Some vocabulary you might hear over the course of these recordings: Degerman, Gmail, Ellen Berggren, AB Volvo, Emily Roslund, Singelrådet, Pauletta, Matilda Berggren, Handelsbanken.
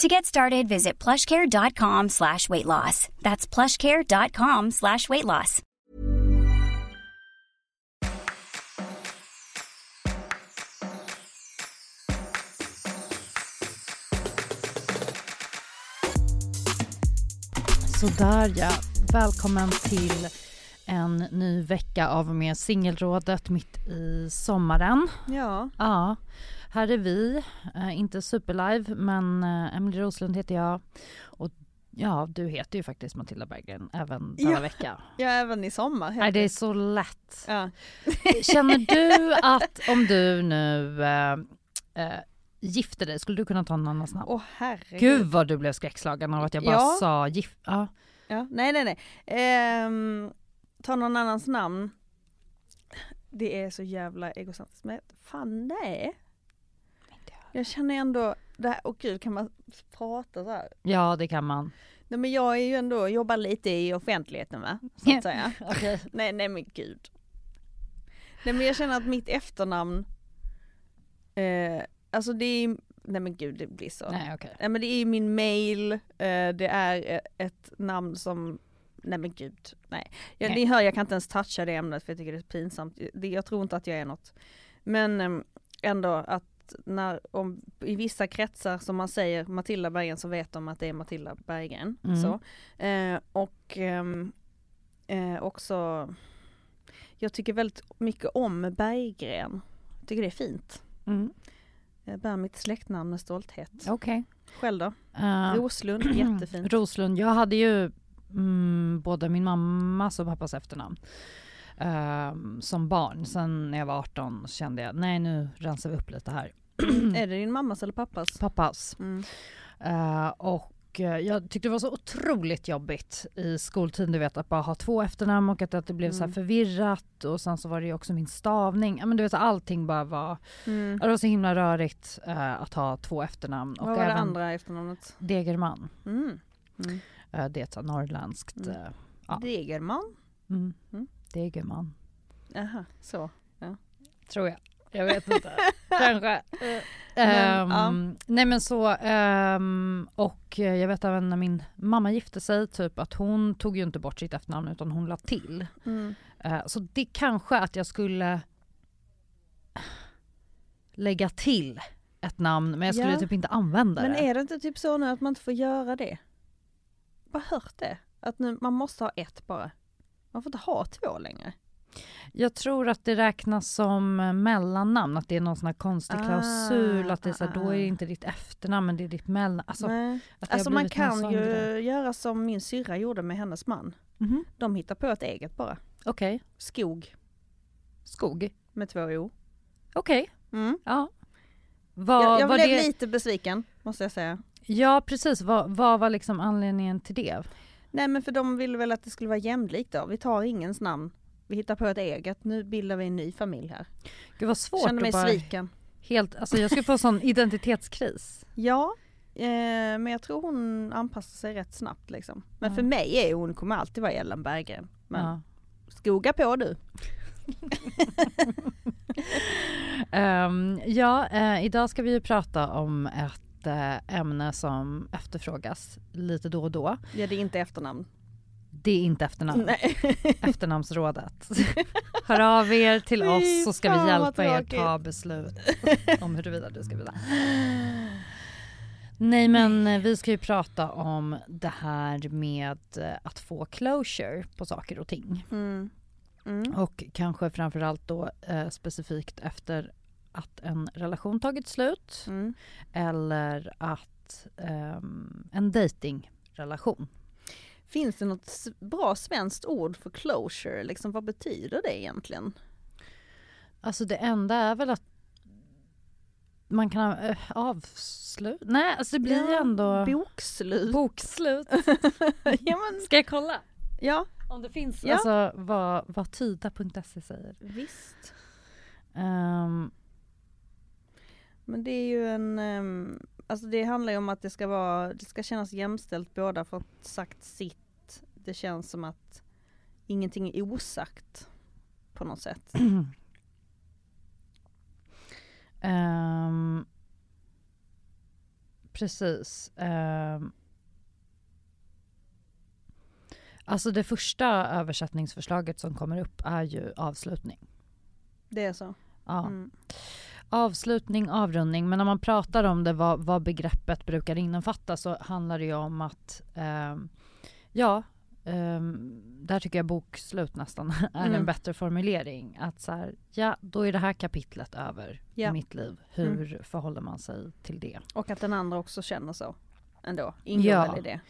To get started, visit plushcare.com/weightloss. That's plushcare.com/weightloss. Sådär ja, välkommen till en ny vecka av med Singelrådet mitt i sommaren. Ja. Här är vi, inte superlive, men Emily Roslund heter jag. Och ja, du heter ju faktiskt Matilda Berggren även denna vecka. Ja, även i sommar. Nej, det är så lätt. Ja. Känner du att om du nu gifter dig, skulle du kunna ta någon annan snabbt? Åh, herregud. Gud vad du blev skräckslagen av att jag bara sa gift. Ja. Nej. Ta någon annans namn. Det är så jävla egocentriskt. Men fan, nej. Jag känner ändå det här, och gud, kan man prata så här? Ja, det kan man. Nej, men jag är ju ändå, jobbar lite i offentligheten, va? Så att säga. Okay. Nej, men gud. Nej, men jag känner att mitt efternamn alltså det är, nej men gud, det blir så. Nej, okej. Nej, men det är min mail, det är ett namn som, nej men gud, nej. Ni hör, jag kan inte ens toucha det ämnet för jag tycker det är pinsamt. Jag tror inte att jag är något. Men ändå att om i vissa kretsar som man säger Matilda Berggren så vet de att det är Matilda Berggren. Så. Också jag tycker väldigt mycket om Berggren. Jag tycker det är fint. Jag bär mitt släktnamn med stolthet. Okej. Själv då? Roslund, jättefint. Roslund, jag hade ju både min mamma och pappas efternamn. Som barn. Sen när jag var 18 så kände jag, nej nu rensar vi upp lite här. Är det din mammas eller pappas? Pappas. Och jag tyckte det var så otroligt jobbigt i skoltiden, du vet, att bara ha två efternamn och att det blev så här förvirrat. Och sen så var det ju också min stavning. Ja, men du vet, allting bara var det var så himla rörigt att ha två efternamn. Vad och var även det andra efternamnet? Degerman. Det är ett så norrländskt Degerman? Degerman. Aha, så. Ja. Tror jag. Jag vet inte. Kanske. Nej men så. Och jag vet även när min mamma gifte sig typ att hon tog ju inte bort sitt efternamn utan hon la till. Så det kanske att jag skulle lägga till ett namn men jag skulle typ inte använda men det. Men är det inte typ så nu att man inte får göra det? Bara hört det. Att nu, man måste ha ett bara. Man får inte ha två längre. Jag tror att det räknas som mellannamn. Att det är någon sån här konstig klausul. Att det är så här, då är det inte ditt efternamn men det är ditt mellannamn. Alltså man kan ju göra som min syrra gjorde med hennes man. De hittar på ett eget bara. Okej. Okay. Skog? Med 2 o. Okej. Okay. Ja. Jag blev lite besviken, måste jag säga. Ja, precis. Vad var liksom anledningen till det? Nej, men för de ville väl att det skulle vara jämlikt då. Vi tar ingens namn. Vi hittar på ett eget. Nu bildar vi en ny familj här. Gud vad svårt. Kände mig sviken. Helt, alltså jag skulle få en sån identitetskris. Ja, men jag tror hon anpassar sig rätt snabbt liksom. Men för mig är hon, kommer alltid vara Ellen Berggren. Men skoga på du. Idag ska vi ju prata om ett ämne som efterfrågas lite då och då. Ja, det är inte efternamn. Det är inte efternamn. Nej. Efternamnsrådet. Hör av er till oss så ska vi hjälpa er ta beslut om huruvida du ska byta. Nej, men vi ska ju prata om det här med att få closure på saker och ting. Mm. Mm. Och kanske framförallt då specifikt efter att en relation tagit slut. Mm. Eller att en datingrelation. Finns det något bra svenskt ord för closure? Liksom, vad betyder det egentligen? Alltså det enda är väl att man kan avslut. Nej, alltså det blir ändå... Bokslut. Bokslut. Ja, men... Ska jag kolla? Ja. Om det finns alltså, vad tyda.se säger. Visst. Men det är ju en... Alltså det handlar ju om att det ska kännas jämställt, båda för att sagt sitt. Det känns som att ingenting är osagt på något sätt. Precis. Alltså det första översättningsförslaget som kommer upp är ju avslutning. Det är så. Ja. Mm. Avslutning, avrundning. Men när man pratar om det, vad begreppet brukar innefatta, så handlar det ju om att där tycker jag bokslut nästan är en bättre formulering. Att så här, då är det här kapitlet över i mitt liv. Hur förhåller man sig till det? Och att den andra också känner så ändå. Ingår väl i det?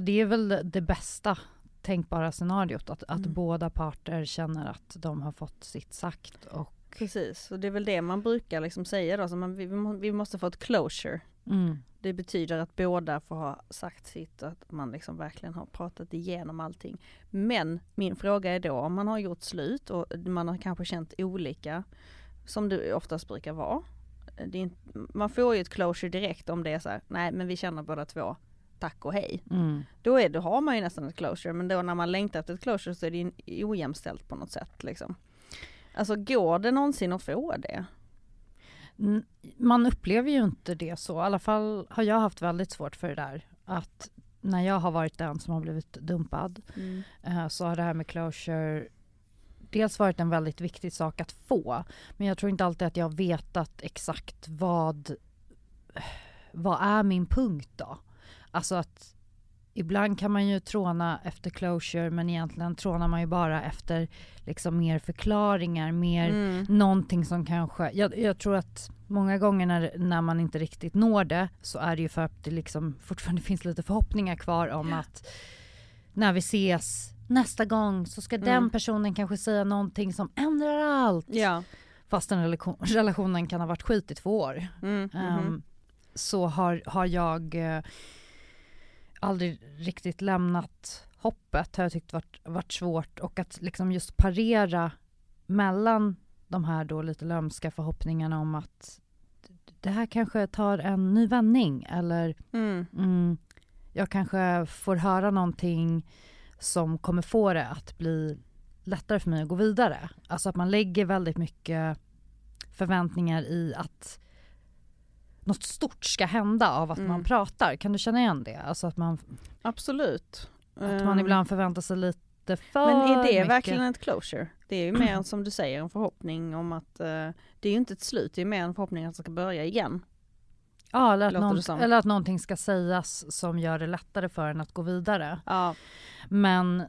Det är väl det bästa tänkbara scenariot. Att båda parter känner att de har fått sitt sagt och... Precis, och det är väl det man brukar liksom säga då, som vi måste få ett closure. Mm. Det betyder att båda får ha sagt sitt och att man liksom verkligen har pratat igenom allting. Men min fråga är då, om man har gjort slut och man har kanske känt olika, som det oftast brukar vara. Man får ju ett closure direkt om det är så här, nej men vi känner båda två, tack och hej. Mm. Då har man ju nästan ett closure, men då när man längtar efter ett closure så är det ojämställt på något sätt liksom. Alltså går det någonsin att få det? Man upplever ju inte det så. I alla fall har jag haft väldigt svårt för det där. Att när jag har varit den som har blivit dumpad så har det här med closure dels varit en väldigt viktig sak att få. Men jag tror inte alltid att jag har vetat exakt vad är min punkt då. Alltså att ibland kan man ju tråna efter closure, men egentligen trånar man ju bara efter liksom mer förklaringar, mer någonting som kanske... Jag tror att många gånger när man inte riktigt når det, så är det ju för att det liksom fortfarande finns lite förhoppningar kvar om att när vi ses nästa gång så ska den personen kanske säga någonting som ändrar allt. Yeah. Fast den relationen kan ha varit skit i 2 år. Så har jag... aldrig riktigt lämnat hoppet, har jag tyckt varit svårt, och att liksom just parera mellan de här då lite lömska förhoppningarna om att det här kanske tar en ny vändning, eller jag kanske får höra någonting som kommer få det att bli lättare för mig att gå vidare. Alltså att man lägger väldigt mycket förväntningar i att något stort ska hända av att man pratar. Kan du känna igen det? Alltså att man... Absolut. Att man ibland förväntar sig lite för mycket. Men är det verkligen ett closure? Det är ju mer, som du säger, en förhoppning om att... det är ju inte ett slut, det är mer en förhoppning att det ska börja igen. Ja, eller att någonting ska sägas som gör det lättare för en att gå vidare. Ja. Men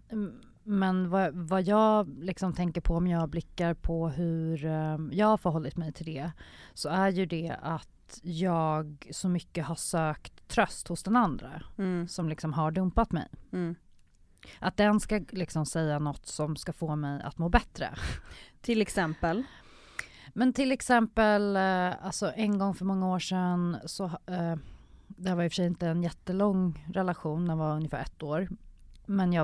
vad jag liksom tänker på om jag blickar på hur jag har förhållit mig till det, så är ju det att jag så mycket har sökt tröst hos den andra som liksom har dumpat mig. Mm. Att den ska liksom säga något som ska få mig att må bättre. Till exempel? Men till exempel, alltså en gång för många år sedan, så, det var i och för sig inte en jättelång relation, det var ungefär 1 år. Men det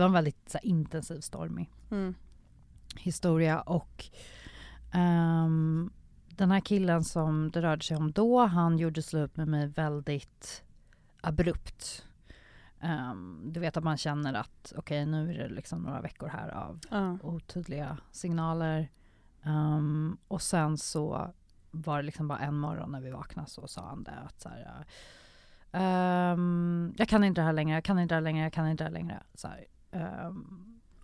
var en väldigt så här, intensiv, stormig historia, och den här killen som det rörde sig om då, han gjorde slut med mig väldigt abrupt. Du vet att man känner att okej, nu är det liksom några veckor här av otydliga signaler. Och sen så var det liksom bara en morgon när vi vaknade, så sa han det att så här, Jag kan inte det här längre, så här.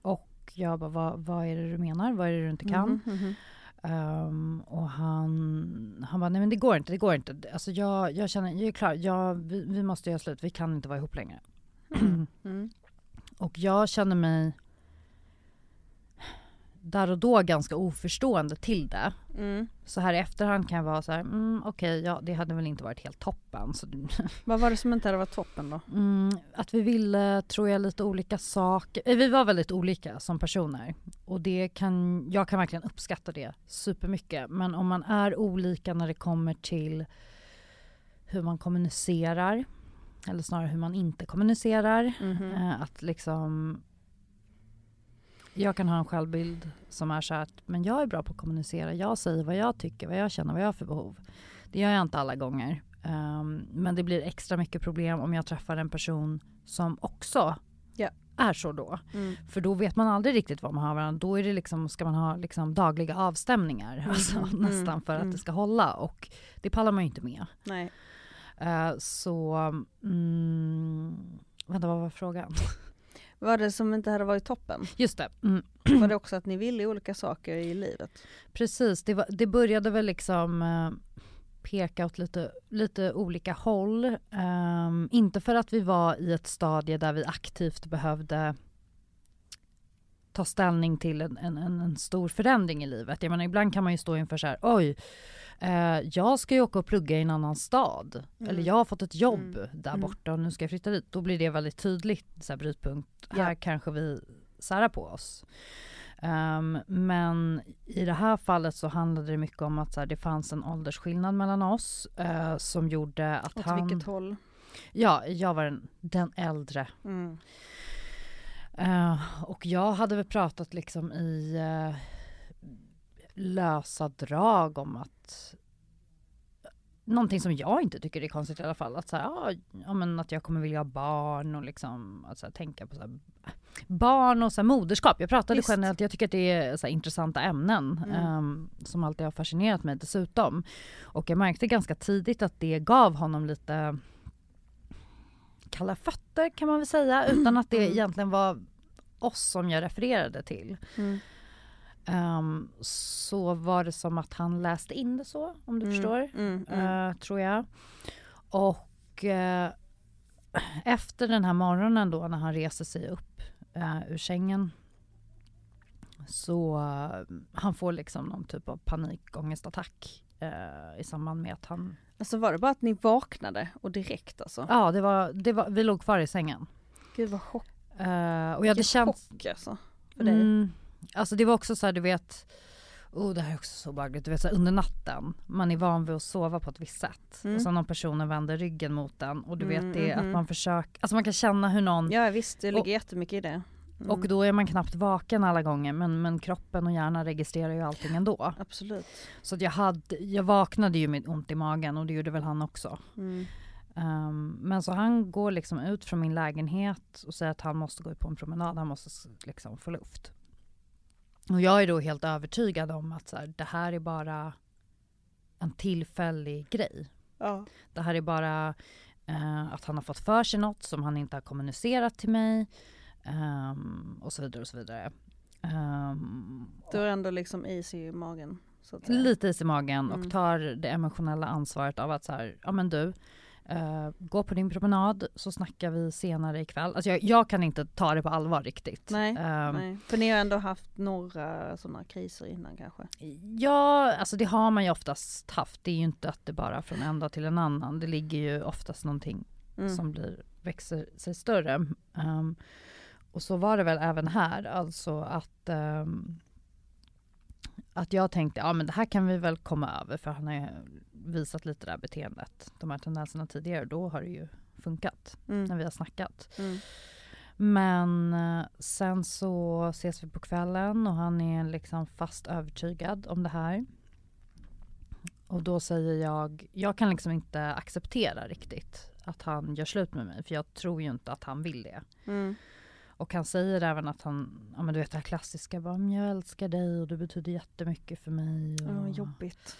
Och jag bara, vad är det du menar? Vad är det du inte kan? Och han bara, nej men det går inte. Alltså jag känner, jag är klar, vi måste göra slut, vi kan inte vara ihop längre. Och jag känner mig där och då ganska oförstående till det. Så här i efterhand kan jag vara så här, okej, ja, det hade väl inte varit helt toppen. Så vad var det som inte hade varit toppen då? Att vi ville, tror jag, lite olika saker. Vi var väldigt olika som personer. Och det kan, jag kan verkligen uppskatta det supermycket. Men om man är olika när det kommer till hur man kommunicerar, eller snarare hur man inte kommunicerar, att liksom... Jag kan ha en självbild som är så här att, men jag är bra på att kommunicera. Jag säger vad jag tycker, vad jag känner, vad jag har för behov. Det gör jag inte alla gånger. Men det blir extra mycket problem om jag träffar en person som också är så då. För då vet man aldrig riktigt vad man har varandra. Då är det liksom, ska man ha liksom dagliga avstämningar nästan för att det ska hålla. Och det pallar man ju inte med. Nej. Så, vänta, vad var frågan? Var det som inte hade varit toppen? Just det. Var det också att ni ville olika saker i livet? Precis, det började väl liksom peka åt lite olika håll. Inte för att vi var i ett stadie där vi aktivt behövde ta ställning till en stor förändring i livet. Jag menar, ibland kan man ju stå inför så här, jag ska ju åka och plugga i en annan stad. Eller jag har fått ett jobb där borta och nu ska jag flytta dit. Då blir det väldigt tydligt, så här, brytpunkt. Här kanske vi särar på oss. Men i det här fallet så handlade det mycket om att så här, det fanns en åldersskillnad mellan oss som gjorde att han... Åt vilket håll? Ja, jag var den äldre. Och jag hade väl pratat liksom i lösa drag om att någonting som jag inte tycker är konstigt i alla fall, att så här, men att jag kommer vilja ha barn och liksom att så här, tänka på så här, barn och så här, moderskap. Jag pratade generellt, jag tycker att det är så här, intressanta ämnen som alltid har fascinerat mig dessutom. Och jag märkte ganska tidigt att det gav honom lite kalla fötter, kan man väl säga, utan att det egentligen var oss som jag refererade till. Så var det som att han läste in det så, om du förstår, tror jag. Och efter den här morgonen då, när han reser sig upp ur sängen, så han får liksom någon typ av panikångestattack i samband med att han... Alltså var det bara att ni vaknade och direkt alltså? Ja, det var vi låg kvar i sängen. Gud vad chock. Och jag hade känt... chock alltså, för dig. Alltså det var också så här, du vet, det här är också så bagligt, du vet så här, under natten, man är van vid att sova på ett visst sätt. Och sen någon personen vänder ryggen mot den och du vet det, att man försöker, alltså man kan känna hur någon... Ja visst, det ligger jättemycket i det. Och då är man knappt vaken alla gånger, men kroppen och hjärnan registrerar ju allting ändå. Absolut. Så att jag vaknade ju med ont i magen, och det gjorde väl han också. Men så han går liksom ut från min lägenhet och säger att han måste gå på en promenad, han måste liksom få luft. Och jag är då helt övertygad om att så här, det här är bara en tillfällig grej. Ja. Det här är bara att han har fått för sig något som han inte har kommunicerat till mig. Och så vidare och så vidare. Du är ändå liksom is i magen. Så att säga. Lite is i magen, och tar det emotionella ansvaret av att så här, ja men du, gå på din promenad så snackar vi senare ikväll. Alltså jag kan inte ta det på allvar riktigt. Nej. För ni har ändå haft några sådana kriser innan kanske. Ja, alltså det har man ju oftast haft. Det är ju inte att det bara från en dag till en annan. Det ligger ju oftast någonting som växer sig större. Och så var det väl även här, alltså att jag tänkte, ja men det här kan vi väl komma över, för han har ju visat lite det här beteendet, de här tendenserna tidigare, och då har det ju funkat när vi har snackat. Men sen så ses vi på kvällen och han är liksom fast övertygad om det här. Och då säger jag kan liksom inte acceptera riktigt att han gör slut med mig, för jag tror ju inte att han vill det. Och han säger även att han, ja men du vet det här klassiska, jag älskar dig och du betyder jättemycket för mig. Och jobbigt.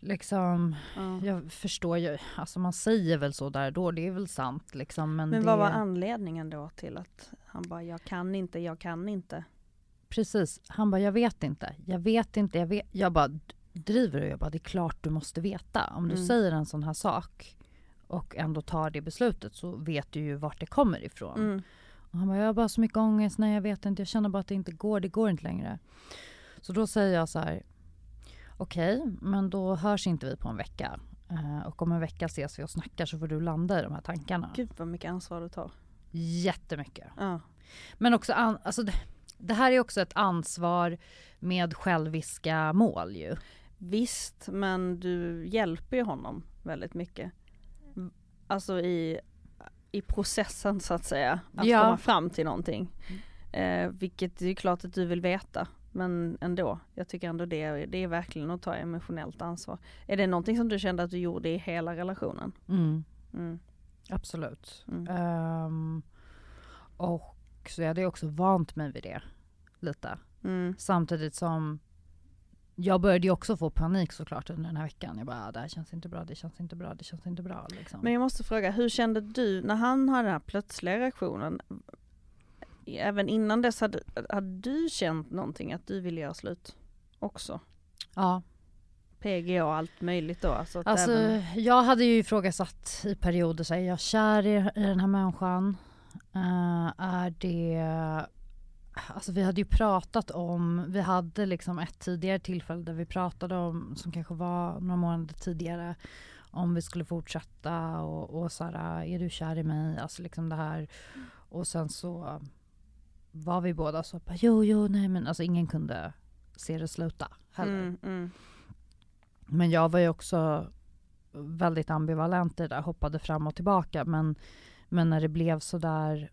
liksom, ja. Jag förstår ju, alltså man säger väl så där då, det är väl sant liksom. Men det... vad var anledningen då till att han bara, jag kan inte? Precis, han bara, jag vet inte. Jag bara driver och jag bara, det är klart du måste veta. Om du säger en sån här sak och ändå tar det beslutet så vet du ju vart det kommer ifrån. Mm. Och han bara, jag har bara så mycket ångest, nej jag vet inte, jag känner bara att det går inte längre. Så då säger jag så här, okej, men då hörs inte vi på en vecka. Och om en vecka ses vi och snackar så får du landa i de här tankarna. Gud vad mycket ansvar du tar. Jättemycket. Ja. Men också, alltså det här är också ett ansvar med själviska mål ju. Visst, men du hjälper ju honom väldigt mycket. Alltså i processen så att säga. Att komma fram till någonting. Vilket är ju klart att du vill veta. Men ändå, jag tycker ändå det är verkligen att ta emotionellt ansvar. Är det någonting som du kände att du gjorde i hela relationen? Mm. Absolut. Och så jag hade också vant mig vid det lite. Samtidigt som jag började också få panik såklart under den här veckan. Jag bara, det känns inte bra. Liksom. Men jag måste fråga, hur kände du när han hade den här plötsliga reaktionen? Även innan dess hade du känt någonting att du ville göra slut också? Ja. PGA och allt möjligt då? Alltså, jag hade ju ifrågasatt i perioder, så här, jag är kär i den här människan. Är det... Alltså vi hade ju pratat om, vi hade liksom ett tidigare tillfälle där vi pratade om, som kanske var några månader tidigare, om vi skulle fortsätta och så här, är du kär i mig? Alltså liksom det här... Och sen så var vi båda så bara, jo, nej men alltså ingen kunde se det sluta heller. Men jag var ju också väldigt ambivalent i det där, hoppade fram och tillbaka. Men när det blev så där,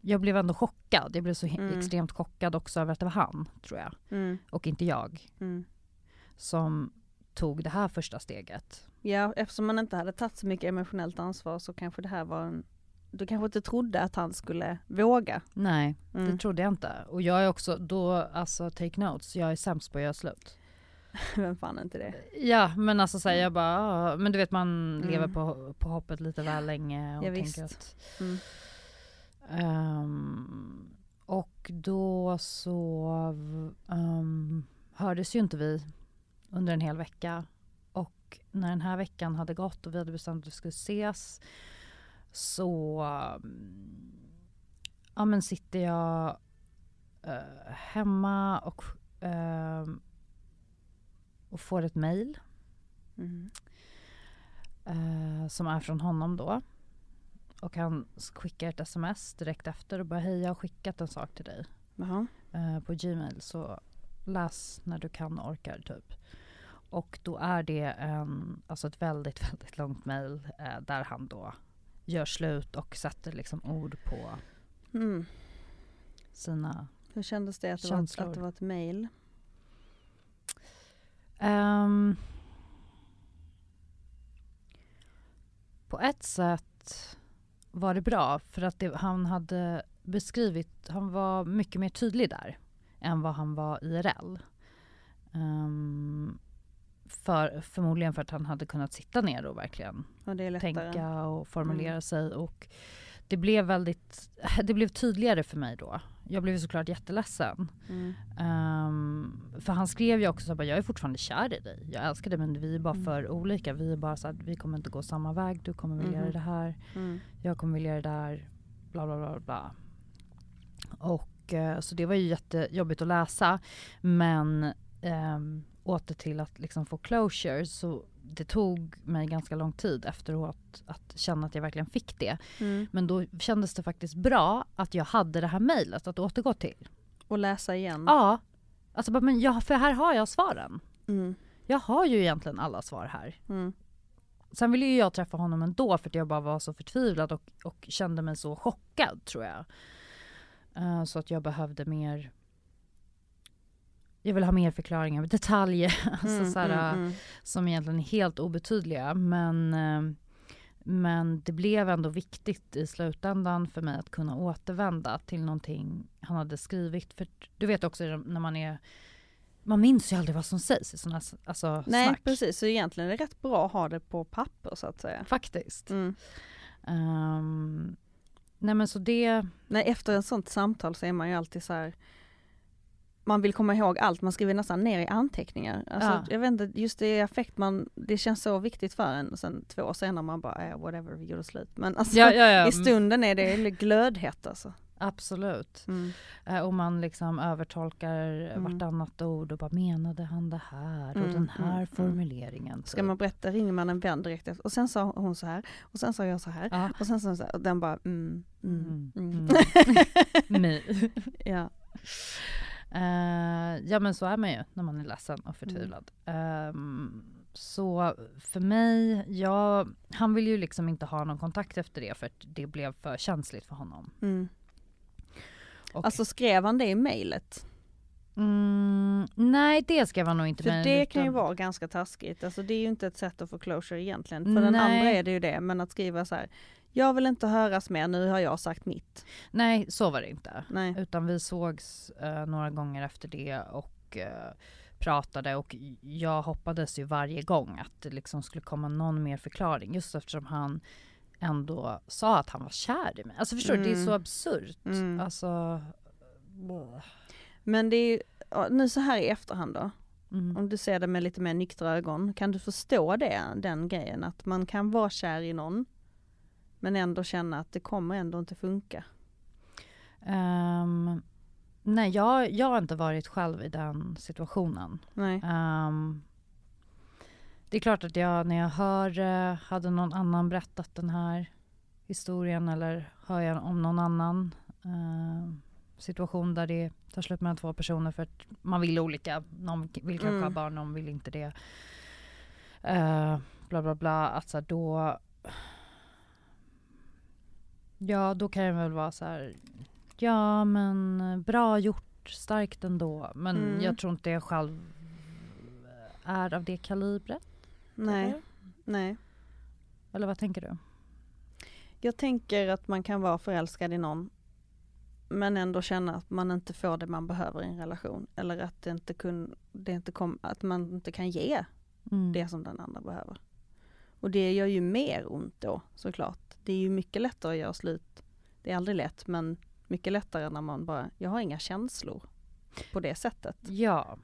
jag blev ändå chockad. Jag blev så extremt chockad också över att det var han, tror jag. Och inte jag. Som tog det här första steget. Ja, eftersom man inte hade tagit så mycket emotionellt ansvar så kanske det här var en... Du kanske inte trodde att han skulle våga. Nej, det trodde jag inte. Och jag är också, då, alltså take notes, jag är sämst på att göra slut. Vem fan är inte det? Ja, men alltså så här, jag bara, men du vet man lever på hoppet lite väl länge. Och ja, visst. Att, och då så hördes ju inte vi under en hel vecka. Och när den här veckan hade gått och vi hade bestämt att vi skulle ses, så ja, men sitter jag hemma och får ett mejl som är från honom då. Och han skickar ett sms direkt efter och bara, hej, jag har skickat en sak till dig på Gmail, så läs när du kan och orkar typ. Och då är det alltså ett väldigt, väldigt långt mejl där han då gör slut och sätter liksom ord på sina... Hur kändes det att det var ett mejl? På ett sätt var det bra för att han hade beskrivit... Han var mycket mer tydlig där än vad han var IRL. Förmodligen för att han hade kunnat sitta ner och verkligen tänka och formulera sig, och det blev väldigt, det blev tydligare för mig då. Jag blev såklart jätteledsen. För han skrev ju också så här, jag är fortfarande kär i dig, jag älskar dig, men vi är bara för olika, vi är bara så att vi kommer inte gå samma väg, du kommer vilja göra det här, jag kommer vilja göra det där, bla bla bla bla. Och så det var ju jättejobbigt att läsa, men åter till att liksom få closure, så det tog mig ganska lång tid efteråt att känna att jag verkligen fick det. Men då kändes det faktiskt bra att jag hade det här mejlet att återgå till. Och läsa igen. Ja, alltså, men för här har jag svaren. Jag har ju egentligen alla svar här. Sen ville ju jag träffa honom ändå för att jag bara var så förtvivlad och kände mig så chockad, tror jag. Så att jag behövde mer... Jag vill ha mer förklaringar, detaljer alltså såhär, som egentligen är helt obetydliga. Men det blev ändå viktigt i slutändan för mig att kunna återvända till någonting han hade skrivit. För du vet också när man är man minns ju aldrig vad som sägs i sådana snack. Nej, precis. Så egentligen är det rätt bra att ha det på papper, så att säga. Faktiskt. Mm. Nej, men så det... Nej, efter ett sånt samtal så är man ju alltid så här... Man vill komma ihåg allt. Man skriver nästan ner i anteckningar. Alltså, ja. Jag vet inte, just det affekt man... Det känns så viktigt för en. Sen 2 år senare man bara, whatever, vi gjorde slut. Men alltså, ja. I stunden är det glödhet, alltså. Absolut. Mm. Och man liksom övertolkar vartannat ord och bara, menade han det här? Och den här formuleringen. Typ. Ska man berätta, ringer man en vän direkt efter. Och sen sa hon så här. Och sen sa jag så här. Ja. Och sen sa hon så här. Och den bara, Ja. Ja, men så är man ju när man är ledsen och förtvivlad. Så för mig, han vill ju liksom inte ha någon kontakt efter det, för att det blev för känsligt för honom. Mm. Alltså, skrev han det i mejlet? Nej, det skrev han nog inte. För det kan ju vara ganska taskigt. Alltså, det är ju inte ett sätt att få closure egentligen. För den andra är det ju det, men att skriva så här... Jag vill inte höras mer, nu har jag sagt mitt. Nej, så var det inte. Nej. Utan vi sågs några gånger efter det och pratade. Och jag hoppades ju varje gång att det liksom skulle komma någon mer förklaring. Just eftersom han ändå sa att han var kär i mig. Alltså, förstår du, det är så absurt. Mm. Alltså, men det är ju, nu så här i efterhand då. Mm. Om du ser det med lite mer nyktra ögon. Kan du förstå det, den grejen? Att man kan vara kär i någon. Men ändå känna att det kommer ändå inte funka. Nej, jag har inte varit själv i den situationen. Nej. Det är klart att jag, när jag hade någon annan berättat den här historien, eller hör jag om någon annan situation där det tar slut mellan 2 personer för att man vill olika. Någon vill kanske ha barn, någon vill inte det. Bla bla bla. Alltså då... Ja, då kan jag väl vara så här, ja men bra gjort, starkt ändå. Men jag tror inte jag själv är av det kalibret. Nej, eller? Nej. Eller vad tänker du? Jag tänker att man kan vara förälskad i någon, men ändå känna att man inte får det man behöver i en relation. Eller att, att man inte kan ge det som den andra behöver. Och det gör ju mer ont då, såklart. Det är ju mycket lättare att göra slut. Det är aldrig lätt, men mycket lättare när man bara, jag har inga känslor på det sättet. Ja.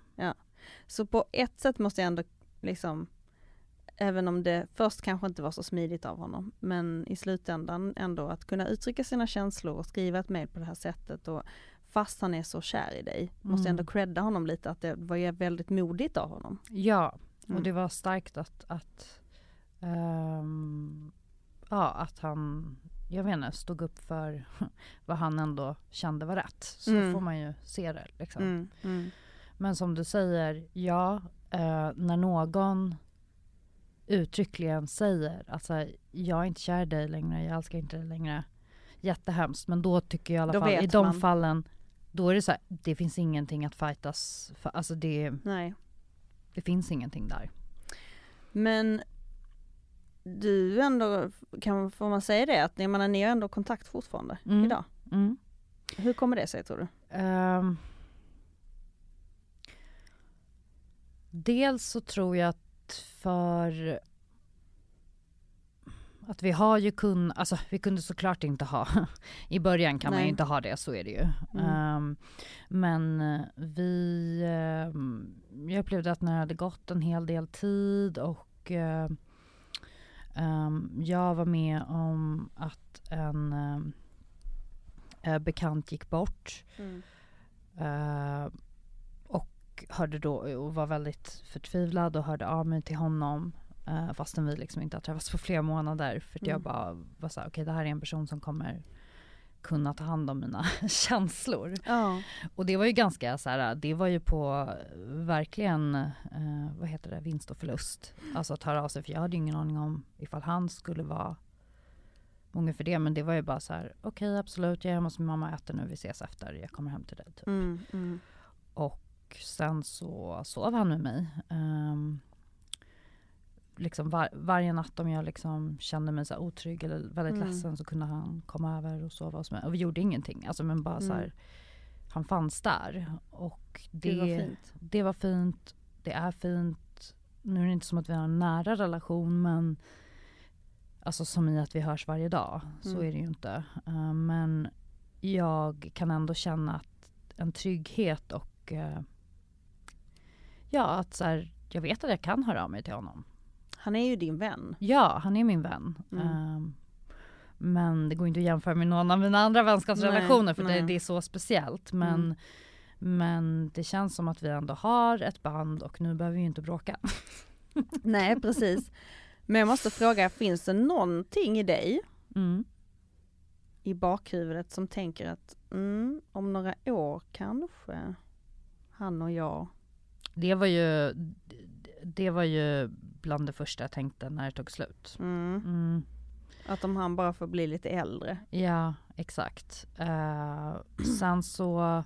Så på ett sätt måste jag ändå liksom, även om det först kanske inte var så smidigt av honom, men i slutändan ändå att kunna uttrycka sina känslor och skriva ett mejl på det här sättet, och fast han är så kär i dig, måste jag ändå credda honom lite, att det var väldigt modigt av honom. Ja, och det var starkt att han, jag vet inte, stod upp för vad han ändå kände var rätt. Så får man ju se det liksom. Men som du säger, när någon uttryckligen säger, alltså, jag är inte kär i dig längre, jag älskar inte dig längre, jättehemskt, men då tycker jag i alla fall, i de fallen, då är det så här, det finns ingenting att fightas för, alltså det finns ingenting där. Men du ändå, får man säga det, att ni har ändå kontakt fortfarande idag. Mm. Hur kommer det sig, tror du? Dels så tror jag att vi har ju vi kunde såklart inte ha i början kan man ju inte ha det, så är det ju. Men jag upplevde att när det hade gått en hel del tid och jag var med om att en bekant gick bort och hörde då och var väldigt förtvivlad och hörde av mig till honom, fastän vi liksom inte har träffats på flera månader, för att jag bara var så här, okej, det här är en person som kommer kunna ta hand om mina känslor. Och det var ju ganska så här, det var ju på verkligen vinst och förlust, alltså att höra av sig, för jag hade ingen aning om ifall han skulle vara många för det, men det var ju bara så här, okej, absolut, jag är hemma hos min mamma, äter nu, vi ses efter, jag kommer hem till dig typ. Och sen så sov han med mig liksom varje natt, om jag liksom kände mig så otrygg eller väldigt ledsen, så kunde han komma över och sova hos mig. Och vi gjorde ingenting. Alltså, men bara så här, han fanns där. Och det var fint. Det är fint. Nu är det inte som att vi har en nära relation, men alltså som i att vi hörs varje dag. Så är det ju inte. Men jag kan ändå känna att en trygghet och ja, att så här, jag vet att jag kan höra av mig till honom. Han är ju din vän. Ja, han är min vän. Men det går inte att jämföra med någon av mina andra vänskapsrelationer, för det är så speciellt. Men det känns som att vi ändå har ett band och nu behöver vi ju inte bråka. Nej, precis. Men jag måste fråga, finns det någonting i dig i bakhuvudet som tänker att om några år kanske han och jag... Det var ju bland det första jag tänkte när det tog slut. Att om han bara får bli lite äldre. Ja, exakt. Sen så...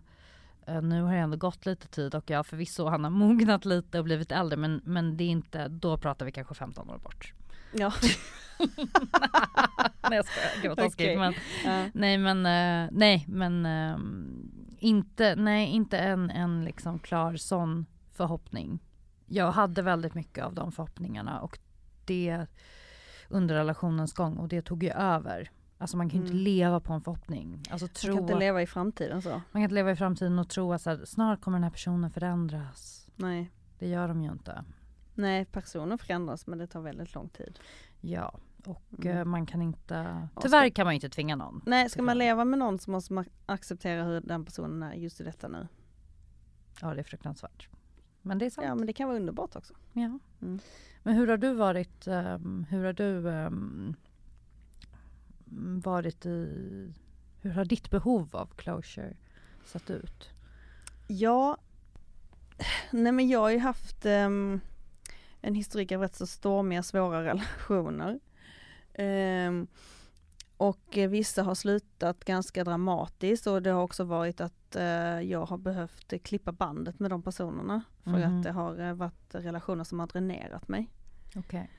nu har jag ändå gått lite tid och jag förvisso han har mognat lite och blivit äldre, men det är inte, då pratar vi kanske 15 år bort. Ja. Nej, jag skojar. Det var taskigt, okay. Inte en liksom klar sån förhoppning. Jag hade väldigt mycket av de förhoppningarna och det under relationens gång, och det tog ju över. Alltså man kan ju inte leva på en förhoppning. Alltså man kan inte leva i framtiden så. Man kan inte leva i framtiden och tro att så här, snart kommer den här personen förändras. Nej. Det gör de ju inte. Nej, personer förändras, men det tar väldigt lång tid. Ja, och man kan inte... Tyvärr kan man ju inte tvinga någon. Nej, ska man leva med någon så måste man acceptera hur den personen är just i detta nu. Ja, det är fruktansvärt. Men det är sant. Ja, men det kan vara underbart också. Ja. Mm. Men hur har du varit... hur har ditt behov av closure sett ut? Ja, nej men jag har ju haft en historik av rätt så stormiga, svåra relationer. Och vissa har slutat ganska dramatiskt, och det har också varit att jag har behövt klippa bandet med de personerna för att det har varit relationer som har dränerat mig. Okej.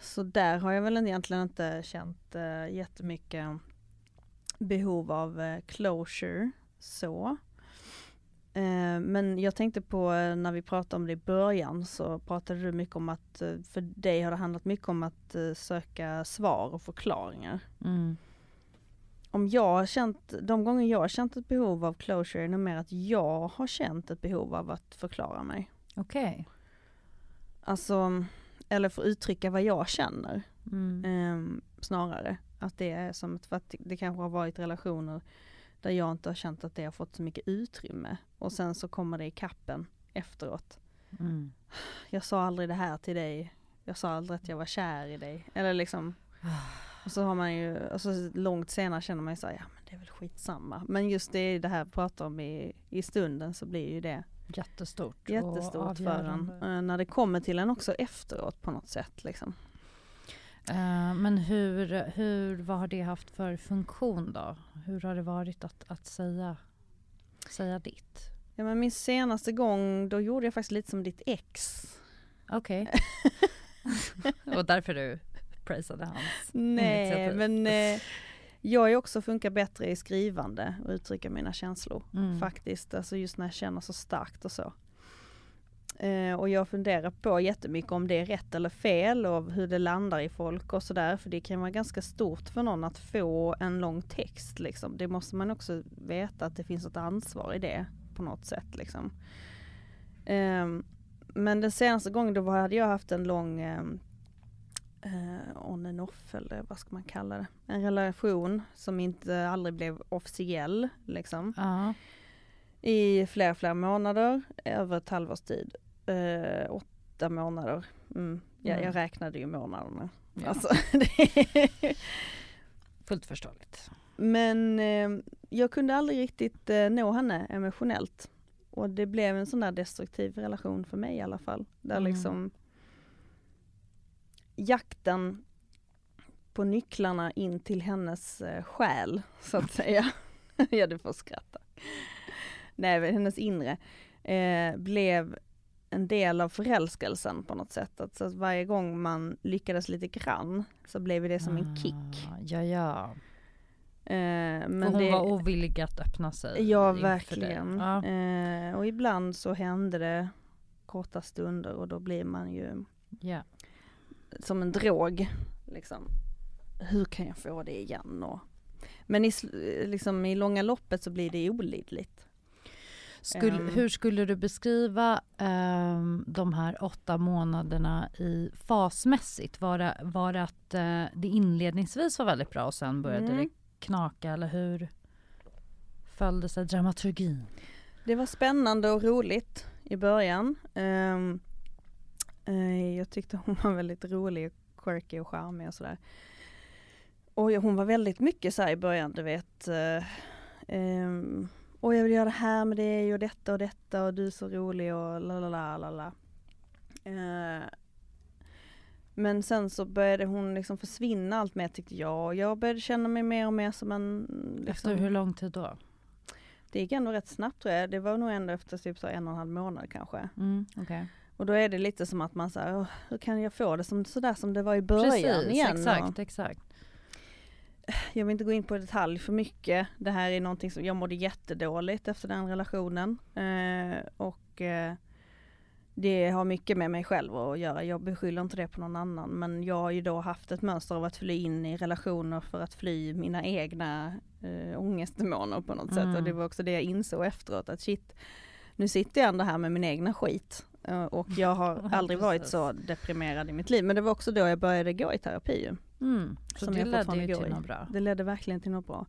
Så där har jag väl egentligen inte känt jättemycket behov av closure så. Men jag tänkte på när vi pratade om det i början, så pratade du mycket om att för dig har det handlat mycket om att söka svar och förklaringar. Mm. Om jag har känt, de gånger jag har känt ett behov av closure är nog mer att jag har känt ett behov av att förklara mig. Okej. Okay. Alltså... eller för att uttrycka vad jag känner snarare. Att det är som att det kanske har varit relationer där jag inte har känt att det har fått så mycket utrymme. Och sen så kommer det i kappen efteråt. Mm. Jag sa aldrig det här till dig. Jag sa aldrig att jag var kär i dig. Eller liksom... Och så har man ju... Och så långt senare känner man ju så här, ja men det är väl skitsamma. Men just det här vi pratar om i stunden, så blir ju det... Jättestort för en. När det kommer till en också efteråt på något sätt. Liksom. Men vad har det haft för funktion då? Hur har det varit att säga ditt? Ja, men min senaste gång, då gjorde jag faktiskt lite som ditt ex. Okej. Okay. Och därför du prisade hans. Nej, men... jag är också funkar bättre i skrivande och uttrycka mina känslor faktiskt. Alltså just när jag känner så starkt och så. Och jag funderar på jättemycket om det är rätt eller fel och hur det landar i folk och sådär. För det kan vara ganska stort för någon att få en lång text. Liksom. Det måste man också veta att det finns ett ansvar i det på något sätt. Liksom. Men den senaste gången då hade jag haft en lång... on and off, eller vad ska man kalla det, en relation som aldrig blev officiell liksom i flera månader, över ett halvårs tid, 8 månader. Jag räknade ju månaderna, ja. Alltså, fullt förståeligt, men jag kunde aldrig riktigt nå henne emotionellt, och det blev en sån där destruktiv relation för mig i alla fall, där liksom jakten på nycklarna in till hennes själ, så att säga. Ja, du får skratta. Nej, men hennes inre blev en del av förälskelsen på något sätt. Alltså, att varje gång man lyckades lite grann så blev det som en kick. Ja, ja. Men och hon var ovillig att öppna sig. Ja, verkligen. Ja. Och ibland så händer det korta stunder och då blir man ju som en drog. Liksom. Hur kan jag få det igen? Och, men liksom, i långa loppet så blir det olidligt. Hur skulle du beskriva de här 8 månaderna i fasmässigt? Var det att det inledningsvis var väldigt bra och sen började det knaka, eller hur följde sig dramaturgin? Det var spännande och roligt i början. Jag tyckte hon var väldigt rolig och quirky och charmig och sådär. Och hon var väldigt mycket så här i början, du vet. Och jag vill göra det här med dig och detta och detta och du är så rolig och lalalala. Men sen så började hon liksom försvinna allt mer, tyckte jag. Jag började känna mig mer och mer som en... Liksom, efter hur lång tid då? Det gick ändå rätt snabbt, tror jag. Det var nog ändå efter typ så 1,5 månad kanske. Mm, okay. Och då är det lite som att man säger, hur kan jag få det som, sådär som det var i början? Precis, igen? Exakt. Jag vill inte gå in på detalj för mycket. Det här är någonting som jag mådde jättedåligt efter den relationen. Och det har mycket med mig själv att göra. Jag beskyller inte det på någon annan. Men jag har ju då haft ett mönster av att fly in i relationer för att fly mina egna ångestdemoner på något sätt. Och det var också det jag insåg efteråt. Att shit, nu sitter jag ändå här med min egna skit. Och jag har aldrig varit så deprimerad i mitt liv. Men det var också då jag började gå i terapi. Så det ledde ju till något bra. Det ledde verkligen till något bra.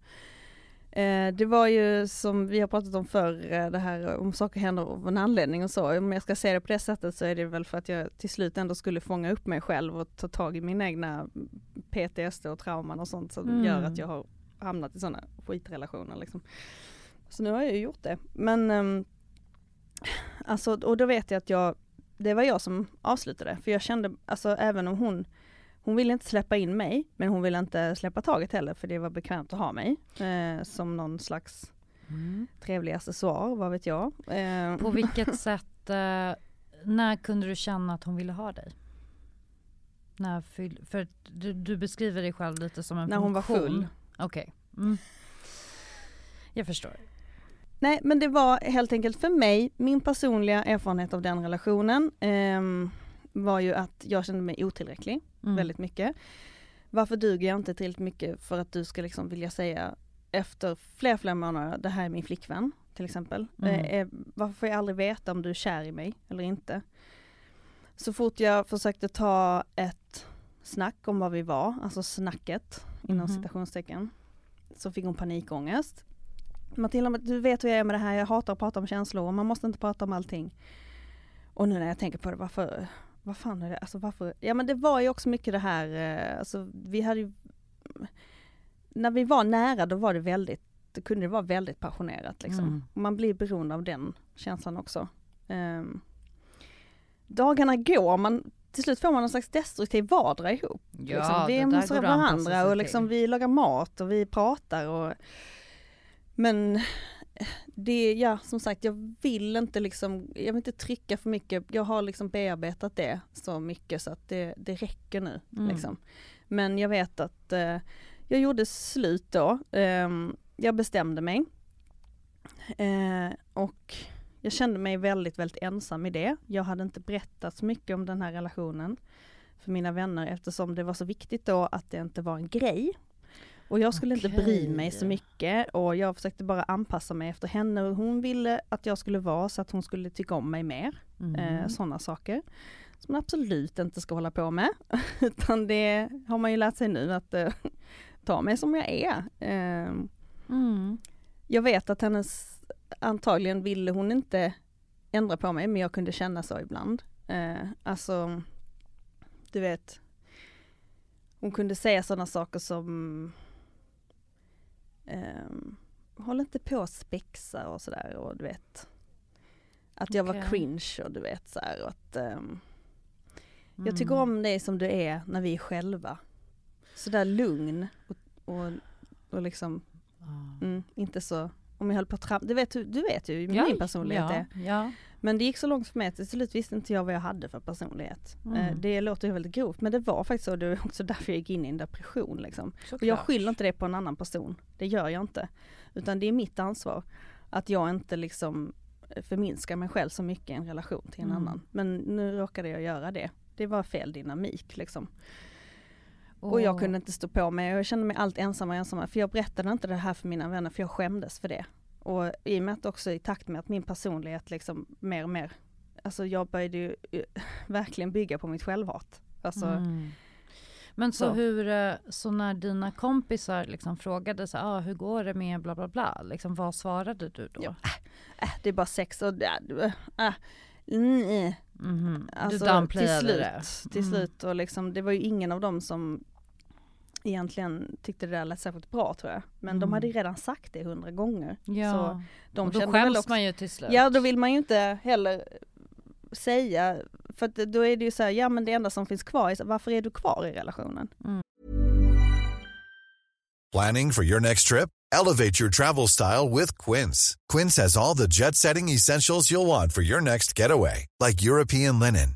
Det var ju som vi har pratat om förr, det här om saker händer av en anledning och så. Om jag ska säga det på det sättet så är det väl för att jag till slut ändå skulle fånga upp mig själv och ta tag i min egna PTSD och trauman och sånt som gör att jag har hamnat i sådana skitrelationer. Liksom. Så nu har jag ju gjort det. Men alltså, och då vet jag att det var jag som avslutade. För jag kände, alltså även om hon ville inte släppa in mig, men hon ville inte släppa taget heller, för det var bekvämt att ha mig som någon slags trevlig accessoar, vad vet jag. På vilket sätt, när kunde du känna att hon ville ha dig? När för du beskriver dig själv lite som en funktion. När hon var full. Okej. Jag förstår. Nej, men det var helt enkelt för mig, min personliga erfarenhet av den relationen var ju att jag kände mig otillräcklig väldigt mycket. Varför duger jag inte tillräckligt mycket för att du ska liksom vilja säga efter flera månader, det här är min flickvän till exempel. Varför får jag aldrig veta om du är kär i mig eller inte? Så fort jag försökte ta ett snack om vad vi var, alltså snacket inom citationstecken, så fick hon panikångest. Matilda, du vet hur jag är med det här, jag hatar att prata om känslor och man måste inte prata om allting. Och nu när jag tänker på det, vad fan är det? Alltså varför? Ja, men det var ju också mycket det här, alltså vi hade ju, när vi var nära då var det väldigt, det kunde vara väldigt passionerat liksom. Man blir beroende av den känslan också. Dagarna går, till slut får man någon slags destruktiv vardag ihop. Ja, liksom. Vi mosar varandra och liksom, vi lagar mat och vi pratar och men det, som sagt, jag vill inte trycka för mycket. Jag har liksom bearbetat det så mycket så att det räcker nu. Liksom. Men jag vet att jag gjorde slut då. Jag bestämde mig. Och jag kände mig väldigt, väldigt ensam i det. Jag hade inte berättat så mycket om den här relationen för mina vänner eftersom det var så viktigt då att det inte var en grej. Och jag skulle inte bry mig så mycket och jag försökte bara anpassa mig efter henne och hon ville att jag skulle vara så att hon skulle tycka om mig mer. Sådana saker som man absolut inte ska hålla på med utan det har man ju lärt sig nu att ta mig som jag är. Jag vet att antagligen ville hon inte ändra på mig men jag kunde känna så ibland. Alltså, du vet, hon kunde säga sådana saker som håll inte på att spexa och sådär och du vet att jag var cringe och du vet så här, och att jag tycker om dig som du är när vi är själva sådär lugn och liksom inte så om jag höll på att trampa. Du vet ju min personlighet är. Ja. Men det gick så långt för mig att till slut visste inte jag vad jag hade för personlighet. Mm. Det låter ju väldigt grovt, men det var faktiskt så. Det var också därför jag gick in i en depression. Liksom. Och jag skyller inte det på en annan person. Det gör jag inte. Utan det är mitt ansvar att jag inte liksom förminskar mig själv så mycket i en relation till en annan. Men nu råkade jag göra det. Det var fel dynamik liksom. Och jag kunde inte stå på mig. Jag kände mig allt ensammare. För jag berättade inte det här för mina vänner. För jag skämdes för det. Och i och med att också i takt med att min personlighet liksom mer och mer. Alltså jag började ju verkligen bygga på mitt självhat. Alltså, men så så när dina kompisar liksom frågade så hur går det med bla bla bla. Liksom, vad svarade du då? Ja, det är bara sex och... Alltså, du downplayade det. Till slut. Och liksom, det var ju ingen av dem som egentligen tyckte det där lät särskilt bra, tror jag. Men de hade ju redan sagt det 100 gånger. Ja. Så och då skäms också, man ju till slut. Ja, då vill man ju inte heller säga. För att då är det ju så här, ja men det enda som finns kvar är, varför är du kvar i relationen? Mm. Planning for your next trip? Elevate your travel style with Quince. Quince has all the jet-setting essentials you'll want for your next getaway, like European linen,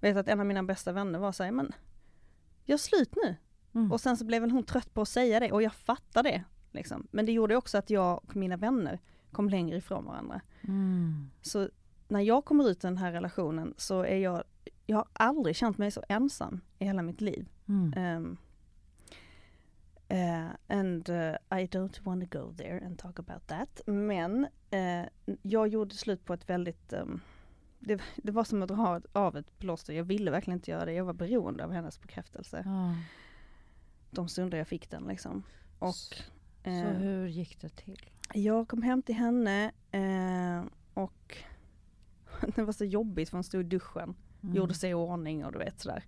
Vet att en av mina bästa vänner var såhär, men jag slut nu. Och sen så blev väl hon trött på att säga det. Och jag fattar det. Liksom. Men det gjorde också att jag och mina vänner kom längre ifrån varandra. Så när jag kommer ut i den här relationen så är jag har aldrig känt mig så ensam i hela mitt liv. And I don't want to go there and talk about that. Men jag gjorde slut på ett väldigt... Det var som att dra av ett plåster. Jag ville verkligen inte göra det. Jag var beroende av hennes bekräftelse. Ja. De stunder jag fick den liksom. Och, så hur gick det till? Jag kom hem till henne och det var så jobbigt för hon stod i duschen. Gjorde sig i ordning och du vet sådär.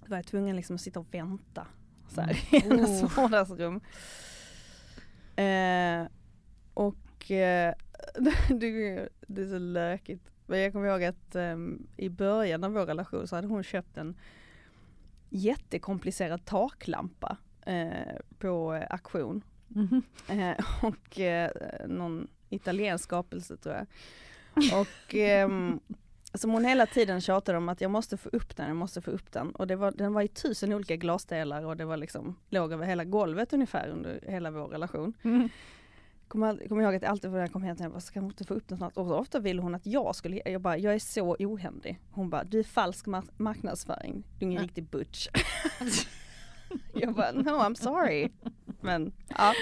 Då var jag tvungen liksom att sitta och vänta såhär, i hennes vardagsrum. Det är så lökigt. Men jag kommer ihåg att i början av vår relation så hade hon köpt en jättekomplicerad taklampa på auktion. Och någon italiensk skapelse tror jag. Och som hon hela tiden tjatade om att jag måste få upp den. Och den var i 1000 olika glasdelar och det var liksom låg över hela golvet ungefär under hela vår relation. Kommer ihåg att alltid när jag kom hem till henne, ska hon inte få upp den snart? Och så ofta ville hon att jag är så ohändig. Hon bara, du är falsk marknadsföring. Du är ingen riktig butch. Jag bara, no I'm sorry. Men ja.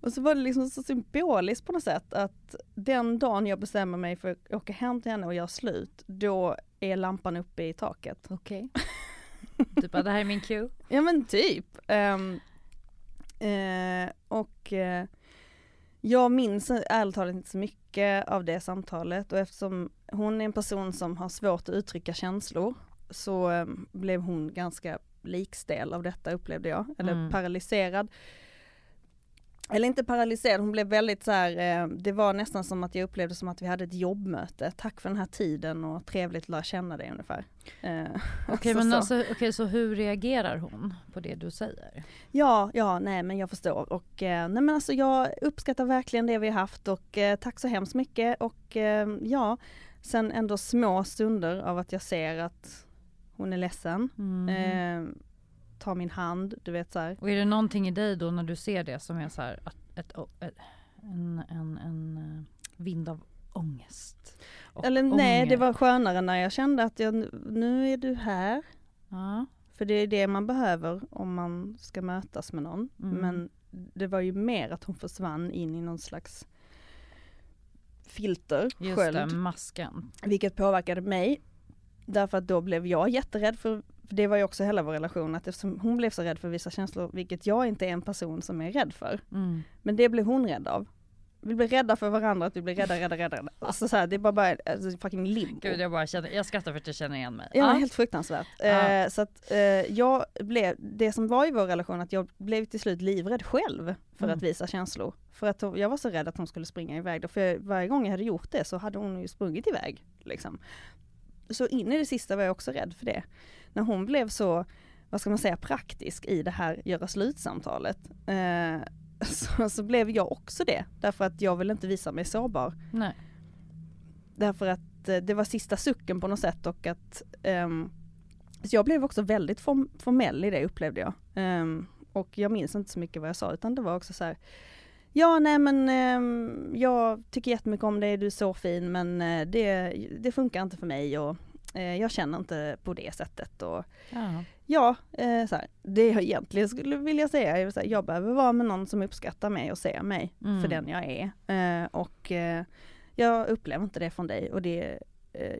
Och så var det liksom så symboliskt på något sätt att den dagen jag bestämmer mig för att åka hem till henne och göra slut, då är lampan uppe i taket. Okej. Du bara, det här är min cue. Ja men typ. Jag minns ärligt talat inte så mycket av det samtalet och eftersom hon är en person som har svårt att uttrycka känslor så blev hon ganska likstel av detta upplevde jag. Eller paralyserad. Eller inte paralyserad, hon blev väldigt så här, det var nästan som att jag upplevde som att vi hade ett jobbmöte. Tack för den här tiden och trevligt att lära känna dig ungefär. Okej, så hur reagerar hon på det du säger? Ja, nej men jag förstår. Och nej men alltså jag uppskattar verkligen det vi har haft och tack så hemskt mycket. Och sen ändå små stunder av att jag ser att hon är ledsen. Ta min hand, du vet så här. Och är det någonting i dig då när du ser det som är så här att en vind av ångest. Eller nej, det var skönare när jag kände att jag, nu är du här. Ja. För det är det man behöver om man ska mötas med någon. Mm. Men det var ju mer att hon försvann in i någon slags filter. Just sköld, det, masken. Vilket påverkade mig. Därför att då blev jag jätterädd för det var ju också hela vår relation, att eftersom hon blev så rädd för vissa känslor, vilket jag inte är en person som är rädd för. Mm. Men det blev hon rädd av. Vi blir rädda för varandra, att vi blir rädda. Alltså så här, det är bara alltså, fucking limbo. Gud, jag skrattar för att jag känner igen mig. Ja, helt fruktansvärt. Så att jag blev, det som var i vår relation, att jag blev till slut livrädd själv för att visa känslor. För att jag var så rädd att hon skulle springa iväg. Då, för varje gång jag hade gjort det så hade hon ju sprungit iväg. Liksom. Så in i det sista var jag också rädd för det. När hon blev så, vad ska man säga, praktisk i det här göra slutsamtalet. Så blev jag också det. Därför att jag ville inte visa mig sårbar. Nej. Därför att det var sista sucken på något sätt. Och att, så jag blev också väldigt formell i det, upplevde jag. Och jag minns inte så mycket vad jag sa. Utan det var också så här. Ja, nej men jag tycker jättemycket om dig. Du är så fin. Men det funkar inte för mig. Och jag känner inte på det sättet. Och, så här, det jag egentligen skulle vilja säga är att jag behöver vara med någon som uppskattar mig och ser mig för den jag är. Och jag upplever inte det från dig och det,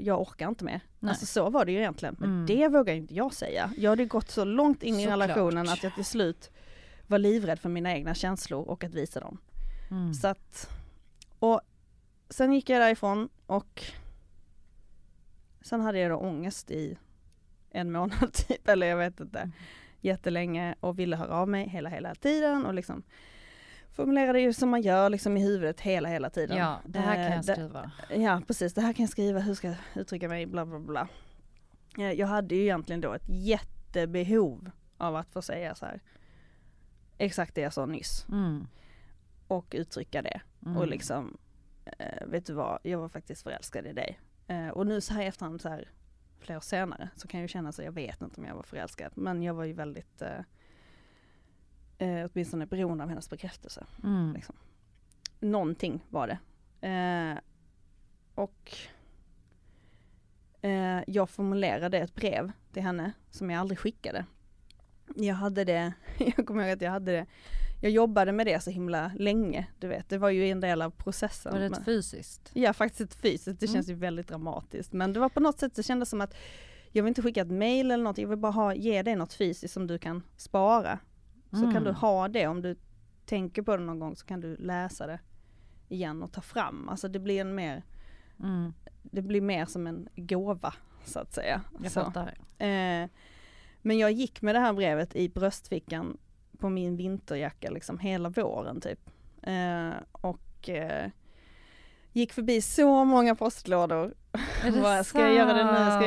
jag orkar inte mer. Alltså, så var det ju egentligen. Men det vågar inte jag säga. Jag hade gått så långt in i relationen att jag till slut var livrädd för mina egna känslor och att visa dem. Mm. Så att, och sen gick jag därifrån och sen hade jag då ångest i en månad typ, eller jag vet inte, jättelänge, och ville höra av mig hela tiden och liksom formulerade ju som man gör liksom i huvudet hela tiden. Ja, det här kan jag skriva. Ja, precis, det här kan jag skriva, hur ska jag uttrycka mig, bla bla bla. Jag hade ju egentligen då ett jättebehov av att få säga så här, exakt det jag sa nyss. Mm. Och uttrycka det. Mm. Och liksom, vet du vad, jag var faktiskt förälskad i dig. Och nu så här efterhand så här flera år senare så kan jag ju känna så jag vet inte om jag var förälskad, men jag var ju väldigt åtminstone beroende av hennes bekräftelse. Mm. Liksom. Någonting var det. Jag formulerade ett brev till henne som jag aldrig skickade. Jag kommer ihåg att jag hade det. Jag jobbade med det så himla länge, du vet. Det var ju en del av processen. Var det ett fysiskt? Ja, faktiskt ett fysiskt. Det känns ju väldigt dramatiskt. Men det var på något sätt, det kändes som att jag vill inte skicka ett mejl eller något. Jag vill bara ge dig något fysiskt som du kan spara. Så kan du ha det. Om du tänker på det någon gång så kan du läsa det igen och ta fram. Alltså det blir en mer... Det blir mer som en gåva, så att säga. Jag fattar. Men jag gick med det här brevet i bröstfickan på min vinterjacka liksom hela våren typ. Gick förbi så många postlådor. Ska jag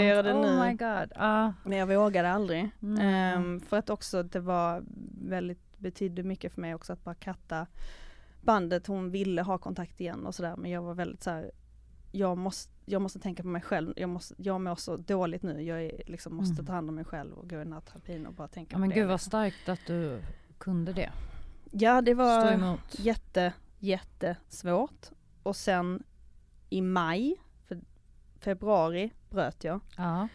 göra det nu? Oh my god. Men jag vågade aldrig. För att också det var väldigt, betydde mycket för mig också att bara katta bandet. Hon ville ha kontakt igen och sådär. Men jag var väldigt så här, jag måste tänka på mig själv. Jag mår så dåligt nu. Jag är, liksom, måste ta hand om mig själv och gå i natterapin och bara tänka på det. Men gud vad starkt att du kunde det. Ja, det var jättesvårt. Och sen i februari bröt jag. Ja.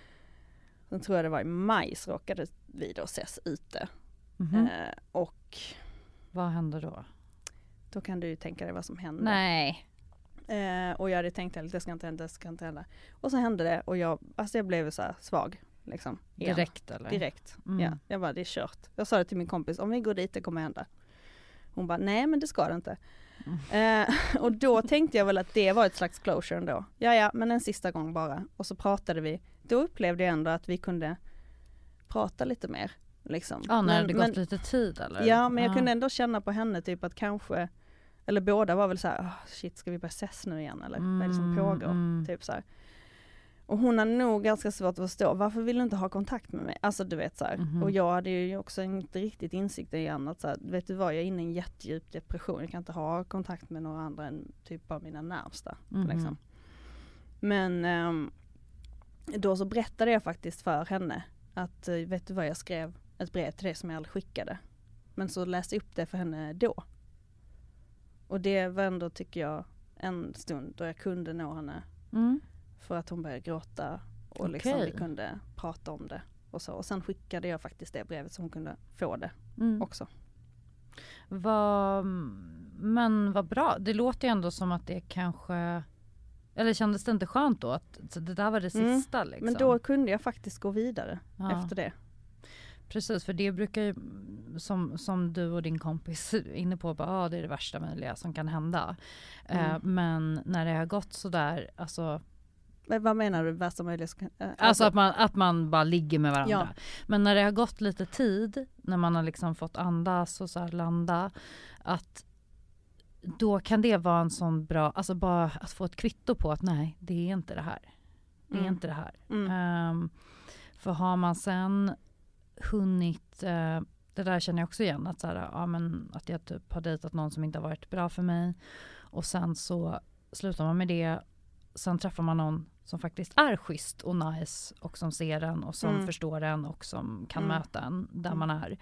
Sen tror jag det var i maj så råkade vi då ses ute. Mm-hmm. Och vad hände då? Då kan du ju tänka dig vad som hände. Nej. Och jag hade tänkt att det ska inte hända. Och så hände det och jag blev så här svag. Liksom, direkt eller? Direkt, ja. Jag bara, det är kört. Jag sa det till min kompis, om vi går dit det kommer hända. Hon bara, nej men det ska det inte. Och då tänkte jag väl att det var ett slags closure ändå. Ja, men en sista gång bara. Och så pratade vi. Då upplevde jag ändå att vi kunde prata lite mer. Liksom. Ja, när det gått lite tid eller? Ja, men jag kunde ändå känna på henne typ att kanske... Eller båda var väl så här, shit, ska vi börja ses nu igen? Eller vad är det som pågår? Typ så här. Och hon har nog ganska svårt att förstå, varför vill du inte ha kontakt med mig? Alltså du vet så här. Och jag hade ju också inte riktigt insikt igen att så här, vet du vad, jag är inne i en jättedjup depression. Jag kan inte ha kontakt med några andra än typ av mina närmsta. Liksom. Men då så berättade jag faktiskt för henne att vet du vad, jag skrev ett brev till dig som jag aldrig skickade. Men så läste jag upp det för henne då. Och det var ändå, tycker jag, en stund då jag kunde nå henne för att hon började gråta och liksom vi kunde prata om det och så. Och sen skickade jag faktiskt det brevet så hon kunde få det också. Men vad bra. Det låter ju ändå som att det kanske... Eller kändes det inte skönt då? Att det där var det sista liksom. Men då kunde jag faktiskt gå vidare efter det. Precis, för det brukar ju, som du och din kompis är inne på, bara, det är det värsta möjliga som kan hända. Men när det har gått så där, alltså... Men vad menar du, värsta möjliga som kan... Alltså att man bara ligger med varandra. Ja. Men när det har gått lite tid, när man har liksom fått andas och så här landa, att... Då kan det vara en sån bra... Alltså bara att få ett kvitto på att nej, det är inte det här. Det är inte det här. För har man sen hunnit... det där känner jag också igen. Att, så här, ja, men, att jag typ har dejtat någon som inte har varit bra för mig. Och sen så slutar man med det. Sen träffar man någon som faktiskt är schysst och nice. Och som ser en och som förstår en. Och som kan möta en där man är.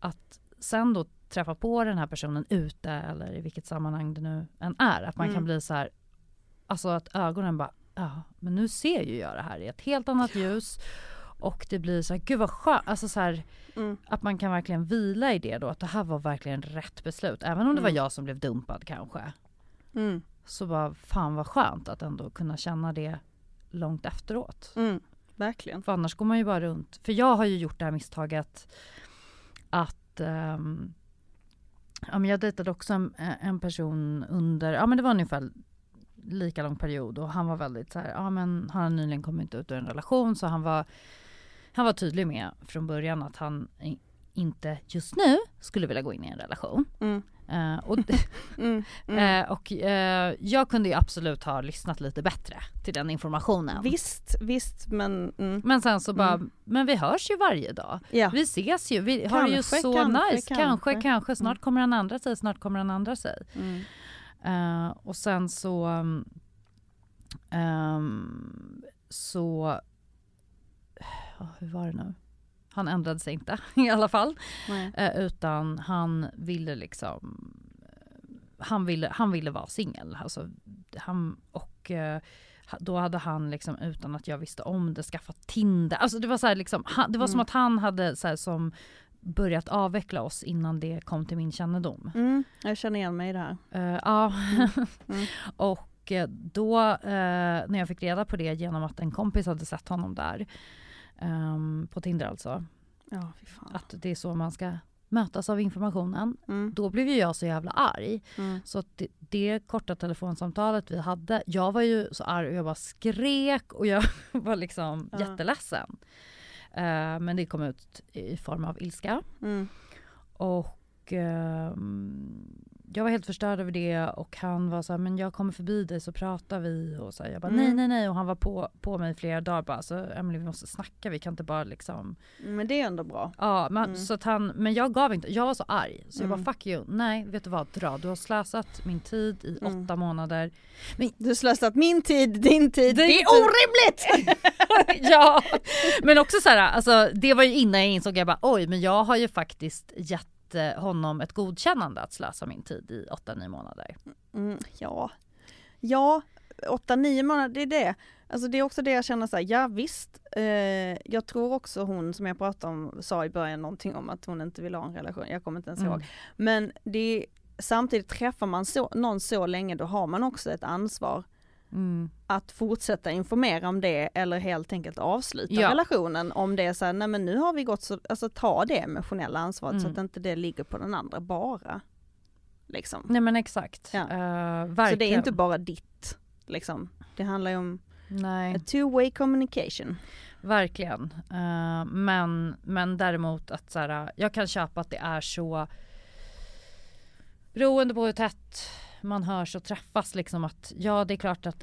Att sen då... träffa på den här personen ute eller i vilket sammanhang det nu än är. Att man kan bli så här, alltså att ögonen bara, men nu ser ju jag det här i ett helt annat ljus. Och det blir så här, gud vad skönt. Alltså så här, att man kan verkligen vila i det då. Att det här var verkligen rätt beslut. Även om det var jag som blev dumpad kanske. Så bara, fan vad skönt att ändå kunna känna det långt efteråt. Verkligen. För annars går man ju bara runt. För jag har ju gjort det här misstaget att... Ja, men jag dejtade också en person under, ja men det var ungefär lika lång period och han var väldigt så här, ja men han har nyligen kommit ut ur en relation så han var tydlig med från början att han inte just nu skulle vilja gå in i en relation. Och jag kunde ju absolut ha lyssnat lite bättre till den informationen. Visst, men... Men sen så bara, men vi hörs ju varje dag. Ja. Vi ses ju, vi har ju så nice. Kanske, snart kommer den andra sig, och sen så... hur var det nu? Han ändrade sig inte i alla fall. Utan han ville liksom... Han ville vara singel. Alltså, då hade han liksom, utan att jag visste om det, skaffat Tinder. Alltså, det var, så här, liksom, det var som att han hade så här, som börjat avveckla oss innan det kom till min kännedom. Jag känner igen mig i det här. Ja. Och då när jag fick reda på det genom att en kompis hade sett honom där. På Tinder alltså. Ja, fy fan. Att det är så man ska mötas av informationen. Då blev ju jag så jävla arg. Så att det korta telefonsamtalet vi hade, jag var ju så arg och jag bara skrek och jag var liksom jätteledsen. Men det kom ut i form av ilska. Och jag var helt förstörd över det och han var så här, men jag kommer förbi dig så pratar vi och så här, jag bara nej och han var på mig flera dagar bara, så Emily, vi måste snacka, vi kan inte bara liksom. Men det är ändå bra. Ja, men så att han, men jag gav inte, jag var så arg så jag bara fuck you, nej vet du vad, dra, du har slösat min tid i 8 månader. Men, du har slösat min tid, din tid, det är orimligt! Ja, men också så här, alltså det var ju innan jag insåg, jag bara oj, men jag har ju faktiskt gett honom ett godkännande att slösa min tid i 8-9 månader. Ja, 8-9 månader, det är det. Alltså det är också det jag känner så här, ja visst. Jag tror också hon som jag pratade om sa i början någonting om att hon inte vill ha en relation. Jag kommer inte ens ihåg. Men det, samtidigt träffar man någon så länge, då har man också ett ansvar att fortsätta informera om det eller helt enkelt avsluta relationen om det är så här, nej men nu har vi gått så, alltså ta det emotionella ansvaret så att inte det ligger på den andra bara liksom. Nej men exakt. Så det är inte bara ditt liksom, det handlar ju om a two-way communication. Verkligen. Men däremot att så här, jag kan köpa att det är så beroende på hur tätt man hörs och träffas liksom, att ja det är klart att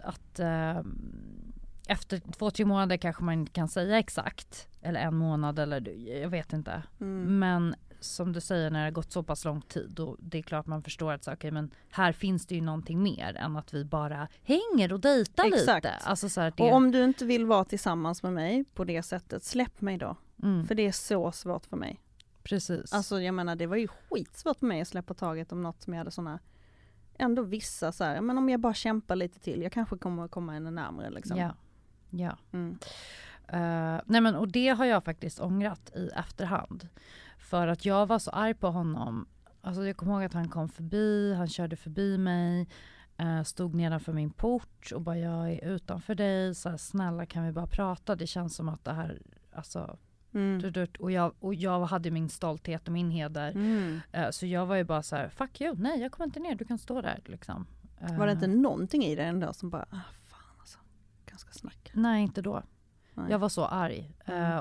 efter 2-3 månader kanske man inte kan säga exakt, eller 1 månad eller jag vet inte. Men som du säger, när det har gått så pass lång tid, då det är klart man förstår att så, okay, men här finns det ju någonting mer än att vi bara hänger och dejtar lite. Alltså, så här, det... Och om du inte vill vara tillsammans med mig på det sättet, släpp mig då. För det är så svårt för mig. Precis. Alltså jag menar, det var ju skitsvårt för mig att släppa taget om något som jag hade såna ändå vissa så här, men om jag bara kämpar lite till, jag kanske kommer att komma henne närmare liksom. Ja. Ja. Mm. Nej men, och det har jag faktiskt ångrat i efterhand. För att jag var så arg på honom. Alltså jag kommer ihåg att han kom förbi, han körde förbi mig, stod nedanför min port och bara, jag är utanför dig, så här, snälla kan vi bara prata, det känns som att det här, alltså och jag hade min stolthet och min heder, så jag var ju bara så här, fuck you, nej jag kommer inte ner, du kan stå där liksom. Var det inte någonting i det ändå som bara, fan alltså, ganska snacka? Nej, inte då. Nej. Jag var så arg,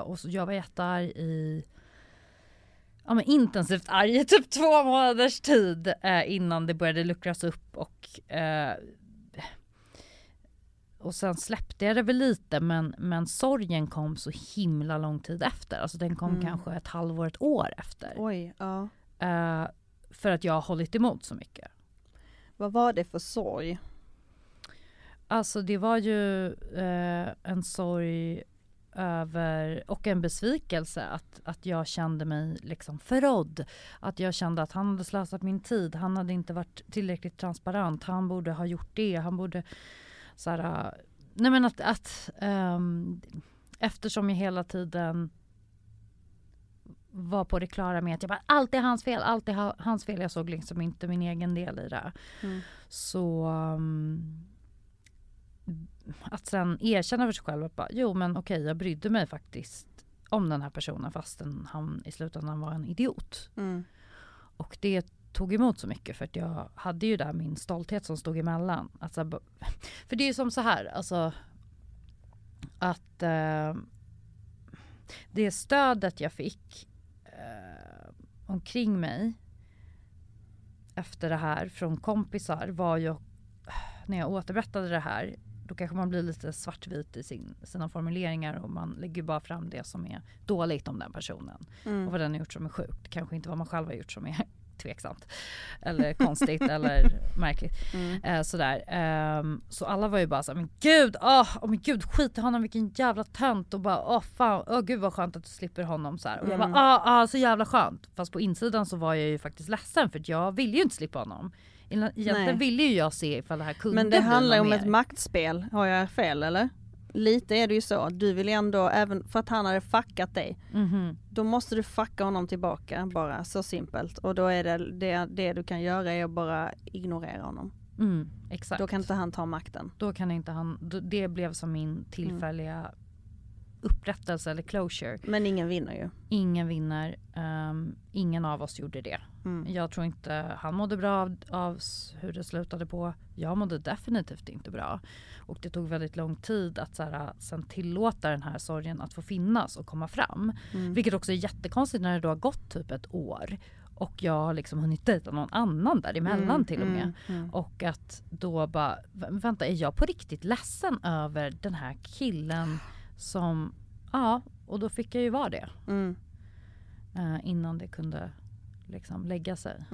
och så, jag var jättearg i men intensivt arg i typ 2 månaders tid, innan det började luckras upp, och sen släppte jag det väl lite, men sorgen kom så himla lång tid efter, alltså den kom kanske ett halvår, ett år efter. Oj, ja. För att jag har hållit emot så mycket. Vad var det för sorg? Alltså det var ju en sorg över, och en besvikelse att jag kände mig liksom förrådd, att jag kände att han hade slösat min tid, han hade inte varit tillräckligt transparent, han borde ha gjort det, han borde så här, nej men att eftersom jag hela tiden var på det klara med att jag bara, allt är hans fel, jag såg liksom inte min egen del i det. Så att sen erkänna för sig själv att bara, jo men okej, jag brydde mig faktiskt om den här personen fastän han i slutändan var en idiot. Och det tog emot så mycket, för att jag hade ju där min stolthet som stod emellan. Alltså, för det är ju som så här, alltså att det stödet jag fick omkring mig efter det här från kompisar var ju, när jag återberättade det här, då kanske man blir lite svartvit i sina formuleringar, och man lägger bara fram det som är dåligt om den personen. Och vad den har gjort som är sjukt. Kanske inte vad man själv har gjort som är tveksamt. Eller konstigt eller märkligt. Sådär. Så alla var ju bara så här, men gud, men gud, skit i honom, vilken jävla tönt. Och bara, fan, gud vad skönt att du slipper honom. Så här. Och jag bara, så jävla skönt. Fast på insidan så var jag ju faktiskt ledsen, för jag ville ju inte slippa honom. Egentligen ville ju jag se ifall det här kunde. Men det handlar om ett maktspel. Har jag fel eller? Lite är det ju så. Du vill ändå, även för att han hade fuckat dig, då måste du fucka honom tillbaka. Bara så simpelt. Och då är det du kan göra är att bara ignorera honom. Exakt. Då kan inte han ta makten. Då kan inte han, det blev som min tillfälliga upprättelse eller closure. Men ingen vinner ju. Ingen vinner. Ingen av oss gjorde det. Jag tror inte han mådde bra av hur det slutade på. Jag mådde definitivt inte bra. Och det tog väldigt lång tid att så här, sen tillåta den här sorgen att få finnas och komma fram. Vilket också är jättekonstigt när det då har gått typ ett år. Och jag har liksom hunnit dejta någon annan däremellan till och med. Och att då bara, vänta, är jag på riktigt ledsen över den här killen? Som, och då fick jag ju vara det. Innan det kunde liksom lägga sig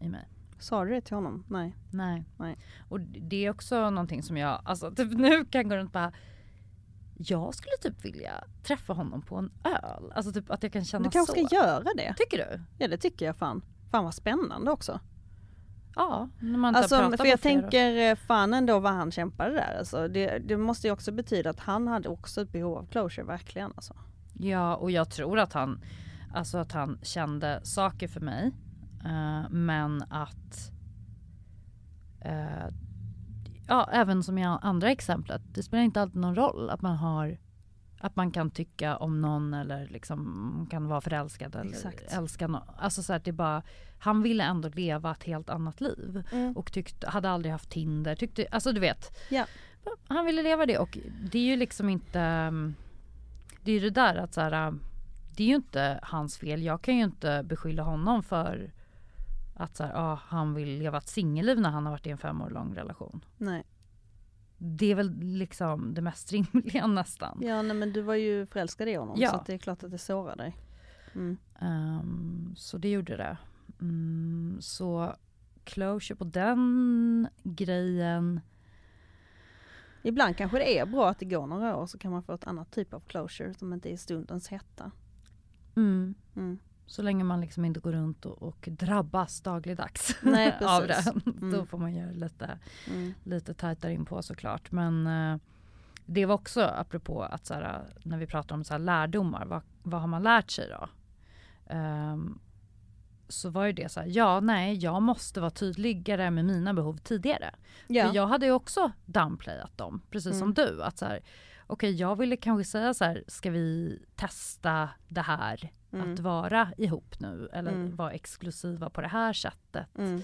i mig. Sa du det till honom? Nej. Och det är också någonting som jag, alltså typ nu kan gå runt bara, jag skulle typ vilja träffa honom på en öl. Alltså typ att jag kan känna så. Du kanske ska göra det. Tycker du? Ja, det tycker jag fan. Fan vad spännande också. Ja, när man alltså, för jag tänker fan ändå vad han kämpade där. Alltså, det måste ju också betyda att han hade också ett behov av closure, verkligen. Alltså. Ja, och jag tror att han kände saker för mig. Men att även som i andra exemplet, det spelar inte alltid någon roll att man har, att man kan tycka om någon eller liksom kan vara förälskad eller älska någon. Alltså så att det bara, han ville ändå leva ett helt annat liv och hade aldrig haft Tinder, tyckte, alltså du vet. Ja. Han ville leva det, och det är ju liksom inte, det är ju det där att så här, det är ju inte hans fel. Jag kan ju inte beskylla honom för att så här, han vill leva ett singelliv när han har varit i en 5 år lång relation. Nej. Det är väl liksom det mest rimliga nästan. Ja, nej, men du var ju förälskad i honom, så att det är klart att det sårar dig. Så det gjorde det. Så closure på den grejen. Ibland kanske det är bra att det går några år, så kan man få ett annat typ av closure som inte är stundens hetta. Så länge man liksom inte går runt och drabbas dagligdags. Nej, av det. Mm. Då får man göra lite tajtare in på såklart. Men det var också apropå att så här, när vi pratar om så här lärdomar. Vad har man lärt sig då? Så var ju det så här, jag måste vara tydligare med mina behov tidigare. Ja. För jag hade ju också downplayat dem, precis som du. Att så här, okej, jag ville kanske säga så här, ska vi testa det här att vara ihop nu? Eller vara exklusiva på det här sättet. Mm.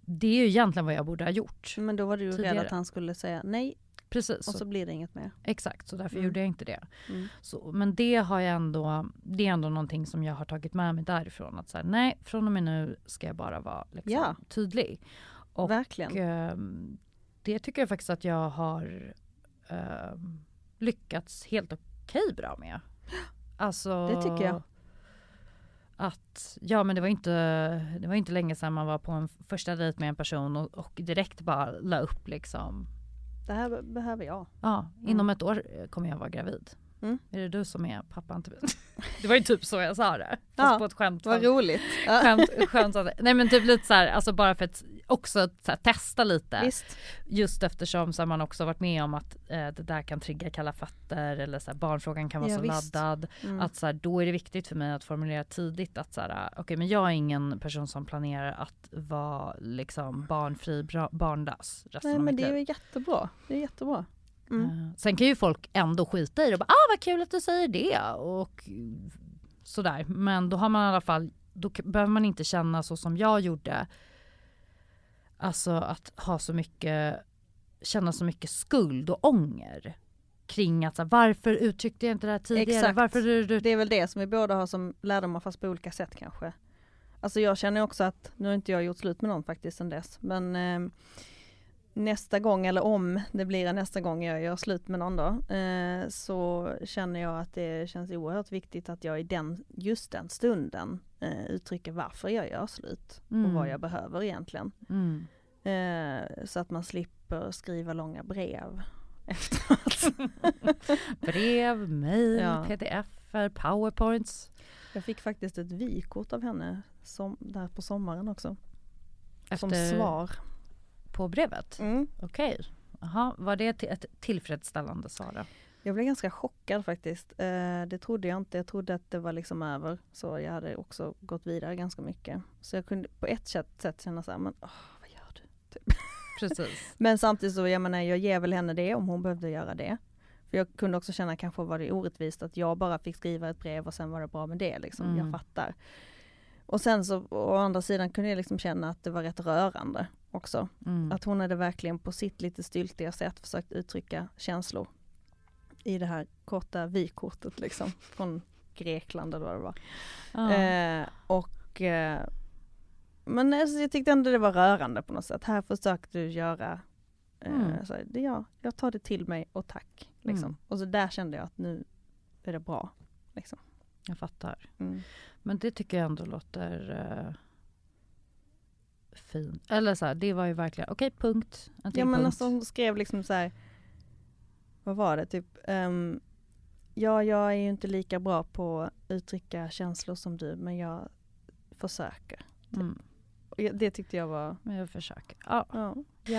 Det är ju egentligen vad jag borde ha gjort. Men då var det ju rädd att han skulle säga nej. Precis. Och så blir det inget mer. Exakt, så därför gjorde jag inte det. Mm. Så, men det har jag ändå, det är ändå någonting som jag har tagit med mig därifrån. Att så här, nej, från och med nu ska jag bara vara liksom tydlig. Och, verkligen. Det tycker jag faktiskt att jag har lyckats helt okej bra med. Alltså, det tycker jag. Att, ja, men det var inte länge sedan man var på en första dejt med en person och direkt bara la upp liksom. Det här behöver jag. Ja, inom ett år kommer jag vara gravid. Mm. Är det du som är pappan till mig? Det var ju typ så jag sa det. Fast på ett skämt. Vad roligt. Skämt. Nej, men typ lite så här, alltså bara för att också så här, testa lite. Visst. Just eftersom så här, man också varit med om att det där kan trigga kalla fötter eller så här, barnfrågan kan vara så laddad. Mm. Att så här, då är det viktigt för mig att formulera tidigt att så här, okej, men jag är ingen person som planerar att vara liksom barnfri, barnlös resten av mitt liv. Nej, men det är jättebra. Det är jättebra. Mm. Sen kan ju folk ändå skita i det och bara, vad kul att du säger det och sådär, men då har man i alla fall, då behöver man inte känna så som jag gjorde, alltså att ha så mycket, känna så mycket skuld och ånger kring att så här, varför uttryckte jag inte det här tidigare? Exakt. Varför du... Det är väl det som vi båda har som lärdomar, fast på olika sätt kanske. Alltså jag känner också att nu har inte jag gjort slut med någon faktiskt sedan dess, men nästa gång, eller om det blir nästa gång jag gör slut med någon då, så känner jag att det känns oerhört viktigt att jag i just den stunden uttrycker varför jag gör slut och vad jag behöver egentligen. Mm. Så att man slipper skriva långa brev efteråt. Brev, mejl, pdf-er, powerpoints. Jag fick faktiskt ett vykort av henne där på sommaren också. Som svar. På brevet? Mm. Okej. Aha, var det ett tillfredsställande svar? Jag blev ganska chockad faktiskt. Det trodde jag inte. Jag trodde att det var liksom över. Så jag hade också gått vidare ganska mycket. Så jag kunde på ett sätt känna så här, men vad gör du? Typ. Precis. Men samtidigt så, jag menar, jag ger väl henne det om hon behövde göra det. För jag kunde också känna, kanske var det orättvist att jag bara fick skriva ett brev och sen var det bra med det. Liksom. Jag fattar. Och sen så, å andra sidan, kunde jag liksom känna att det var rätt rörande också. Mm. Att hon hade verkligen på sitt lite styltiga sätt försökt uttrycka känslor i det här korta vykortet liksom, från Grekland eller vad det var. Ja. Men alltså, jag tyckte ändå det var rörande på något sätt. Här försökte du göra så här, jag tar det till mig och tack. Liksom. Och så där kände jag att nu är det bra. Liksom. Jag fattar. Men det tycker jag ändå låter fint. Eller så här, det var ju verkligen okej, punkt. Ja, men alltså hon skrev liksom så här, vad var det typ? Jag är ju inte lika bra på att uttrycka känslor som du, men jag försöker. Typ. Mm. Det tyckte jag var... Men jag försöker. Ja.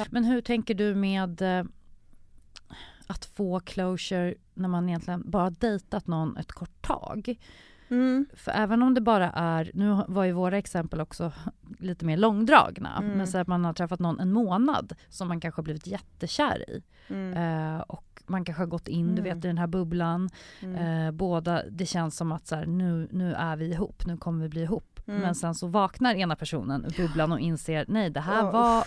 Men hur tänker du med att få closure när man egentligen bara dejtat någon ett kort tag? Mm. För även om det bara är, nu var ju våra exempel också lite mer långdragna, men så att man har träffat någon en månad som man kanske har blivit jättekär i, och man kanske har gått in du vet, i den här bubblan, båda, det känns som att så här, nu är vi ihop, nu kommer vi bli ihop, men sen så vaknar ena personen ur bubblan och inser, nej, det här var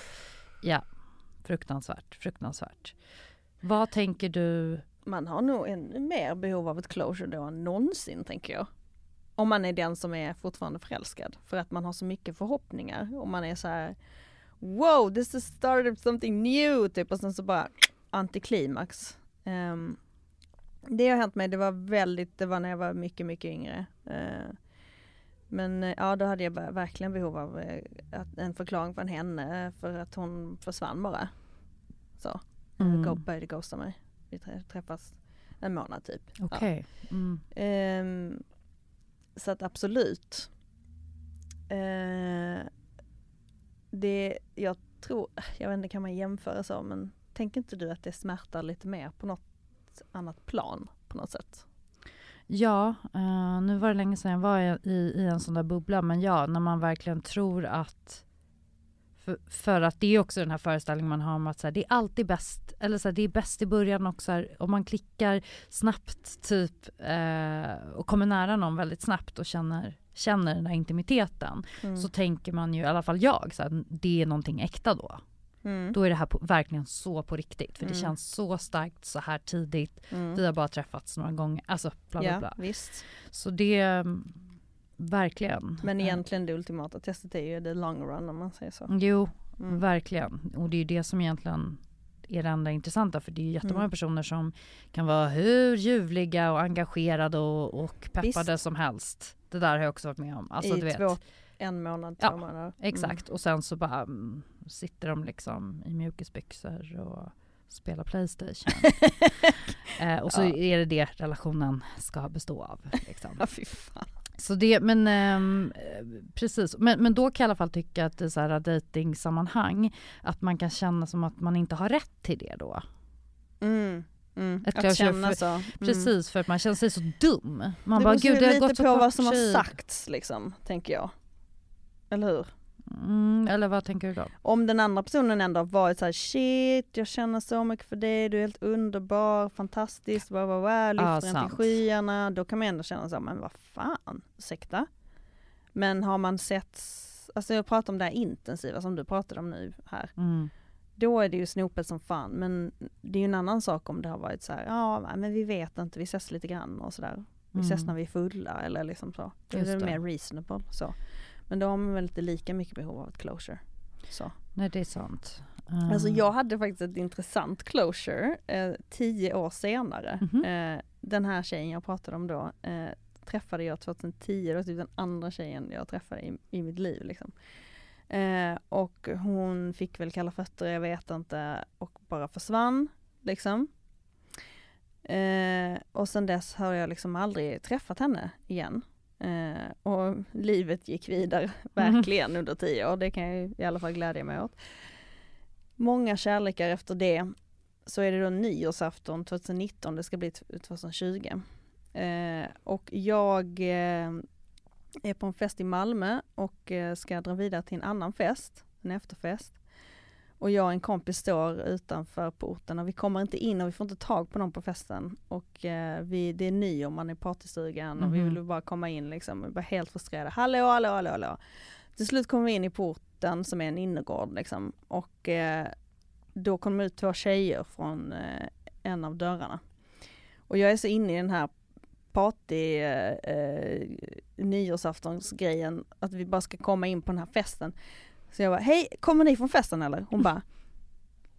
fruktansvärt. Vad tänker du? Man har nog ännu mer behov av ett closure då än någonsin, tänker jag. Om man är den som är fortfarande förälskad. För att man har så mycket förhoppningar. Och man är så här, wow, this is started something new. Typ. Och sen så bara antiklimax. Det har hänt mig, det var när jag var mycket, mycket yngre. Men ja, då hade jag verkligen behov av en förklaring från henne. För att hon försvann bara. Så, började ghosta mig. Vi träffas en månad typ. Okej. Ja. Så att absolut. Jag tror, jag vet inte, kan man jämföra så, men tänker inte du att det smärtar lite mer på något annat plan på något sätt? Ja, nu var det länge sedan jag var i en sån där bubbla, men ja, när man verkligen tror att för att det är också den här föreställningen man har om att så här, det är alltid bäst, eller så här, det är bäst i början också, här, om man klickar snabbt typ och kommer nära någon väldigt snabbt och känner den här intimiteten, så tänker man ju, i alla fall jag, så här, det är någonting äkta då. Mm. Då är det här verkligen så på riktigt, för det känns så starkt så här tidigt. Vi har bara träffats några gånger, alltså bla bla bla. Ja, visst. Så det verkligen. Men egentligen det ultimata testet är ju the long run, om man säger så. Jo, verkligen. Och det är ju det som egentligen är det enda intressanta, för det är ju jättemånga personer som kan vara hur ljuvliga och engagerade och peppade som helst. Det där har jag också varit med om. Alltså, du vet. 1 månad, 2 månader. Exakt. Och sen så bara sitter de liksom i mjukisbyxor och spelar PlayStation. Och så är det relationen ska bestå av. Liksom. Ja, fy fan. Så det, men precis. Men då kan jag i alla fall tycka att i så här dejtingsammanhang att man kan känna som att man inte har rätt till det då. Att känna för, så. Precis, för att man känner sig så dum. Man det bara, gud, det har gått så på vad som har sagts, liksom, tänker jag. Eller hur? Eller vad tänker du då? Om den andra personen ändå har varit så här, shit, jag känner så mycket för dig, du är helt underbar, fantastisk, lyfter inte skyarna, då kan man ändå känna så här, men vad fan, ursäkta. Men har man sett, alltså jag pratar om det här intensiva som du pratade om nu här, då är det ju snopet som fan, men det är ju en annan sak om det har varit så här, ja men vi vet inte, vi ses lite grann och sådär, vi ses när vi är fulla eller liksom så, då är det mer reasonable så. Men då har man väl inte lika mycket behov av ett closure. Så. Nej, det är sant. Alltså jag hade faktiskt ett intressant closure 10 år senare. Mm-hmm. Den här tjejen jag pratade om då träffade jag 2010. Och typ den andra tjejen jag träffade i mitt liv. Liksom. Och hon fick väl kalla fötter, jag vet inte. Och bara försvann. Liksom. Och sen dess har jag liksom aldrig träffat henne igen. Och livet gick vidare verkligen under 10 år, det kan jag i alla fall glädja mig åt. Många kärlekar efter det, så är det då nyårsafton 2019, det ska bli 2020, och jag är på en fest i Malmö och ska dra vidare till en annan fest, en efterfest, och jag och en kompis står utanför porten och vi kommer inte in och vi får inte tag på någon på festen. Och det är ny om man är i partystugan och vi vill bara komma in liksom. Vi var helt frustrerade. Hallå. Till slut kommer vi in i porten som är en innergård liksom. Och då kommer ut 2 tjejer från en av dörrarna. Och jag är så inne i den här party nyårsaftonsgrejen att vi bara ska komma in på den här festen. Så jag bara, hej, kommer ni från festen eller? Hon bara,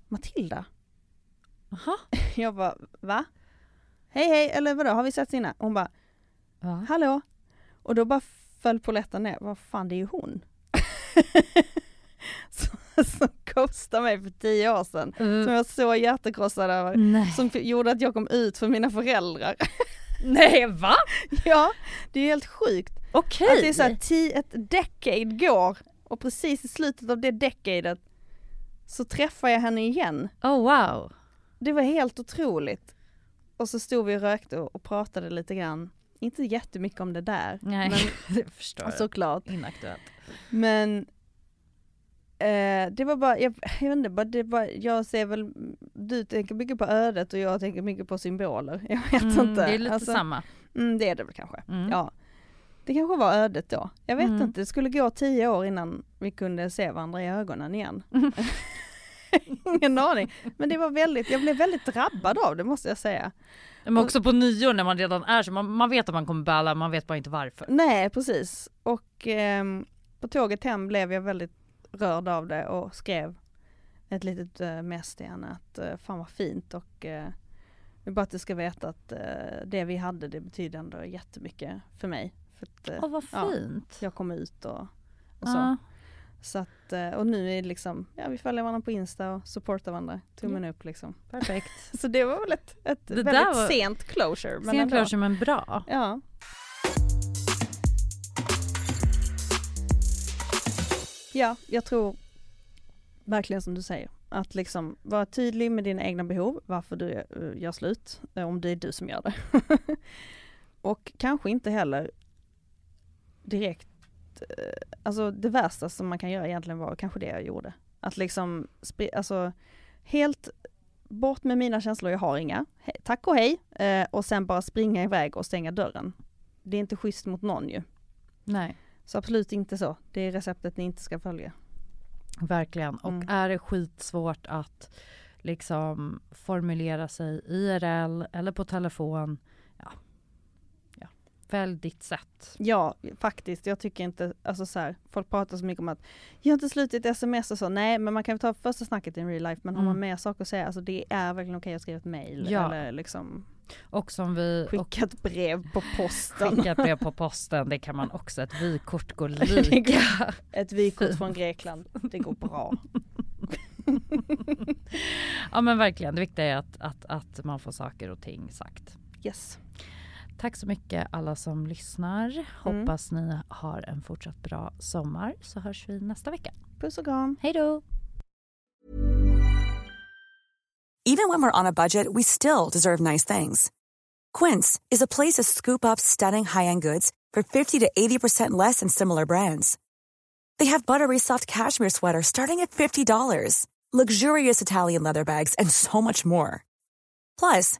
Matilda. Aha. Jag bara, va? Hej, eller vadå, har vi sett innan? Hon bara, va? Hallå. Och då bara föll Pauletta ner. Vad fan, det är ju hon. som kostade mig för 10 år sedan. Som jag så hjärtekrossad över. Nej. Som gjorde att jag kom ut för mina föräldrar. Nej, va? Ja, det är helt sjukt. Okej. Att det är så här, ett decade går. Och precis i slutet av det decadet så träffade jag henne igen. Oh wow. Det var helt otroligt. Och så stod vi och rökte och pratade lite grann. Inte jättemycket om det där. Nej, men, det förstår jag. Såklart. Inaktuellt. Men det var bara, jag vet inte, jag ser väl, du tänker mycket på ödet och jag tänker mycket på symboler. Jag vet inte. Det är lite samma. Det är det väl kanske, ja. Det kanske var ödet då. Jag vet inte, det skulle gå 10 år innan vi kunde se varandra i ögonen igen. Ingen aning. Men det var jag blev väldigt drabbad av det, måste jag säga. Men också på 9 år när man redan är så. Man vet att man kommer balla, man vet bara inte varför. Nej, precis. Och på tåget hem blev jag väldigt rörd av det och skrev ett litet mess till henne att fan vad fint och... bara att du ska veta att det vi hade, det betydde ändå jättemycket för mig. Vad fint. Ja, jag kom ut och så. Så att, och nu är det liksom, ja, vi följer varandra på Insta och supportar varandra. Tummen upp liksom. Perfekt. Så det var väl ett väldigt sent closure. Men bra. Ja. Ja, jag tror verkligen som du säger. Att liksom vara tydlig med dina egna behov, varför du gör slut, om det är du som gör det. Och kanske inte heller direkt, alltså det värsta som man kan göra egentligen var kanske det jag gjorde. Att liksom, alltså helt bort med mina känslor, jag har inga, tack och hej. Och sen bara springa iväg och stänga dörren. Det är inte schysst mot någon ju. Nej. Så absolut inte så. Det är receptet ni inte ska följa. Verkligen. Och är det skitsvårt att liksom formulera sig IRL eller på telefon, ja. Välj ditt sätt. Ja, faktiskt. Jag tycker inte, alltså så här, folk pratar så mycket om att jag har inte slutit sms och så. Nej, men man kan ta första snacket i real life, men har man mer saker att säga, alltså det är verkligen okej att skriva ett mejl eller liksom... Och som vi skickat brev på posten. Skickat brev på posten, det kan man också. Ett vykort går lika. Ett vykort från Grekland, det går bra. Ja men verkligen, det viktiga är att man får saker och ting sagt. Yes. Tack så mycket alla som lyssnar. Hoppas ni har en fortsatt bra sommar. Så hörs vi nästa vecka. Puss och kram. Hej då! Even when we're on a budget, we still deserve nice things. Quince is a place to scoop up stunning high-end goods for 50 to 80% less than similar brands. They have buttery soft cashmere sweaters starting at $50, luxurious Italian leather bags, and so much more. Plus,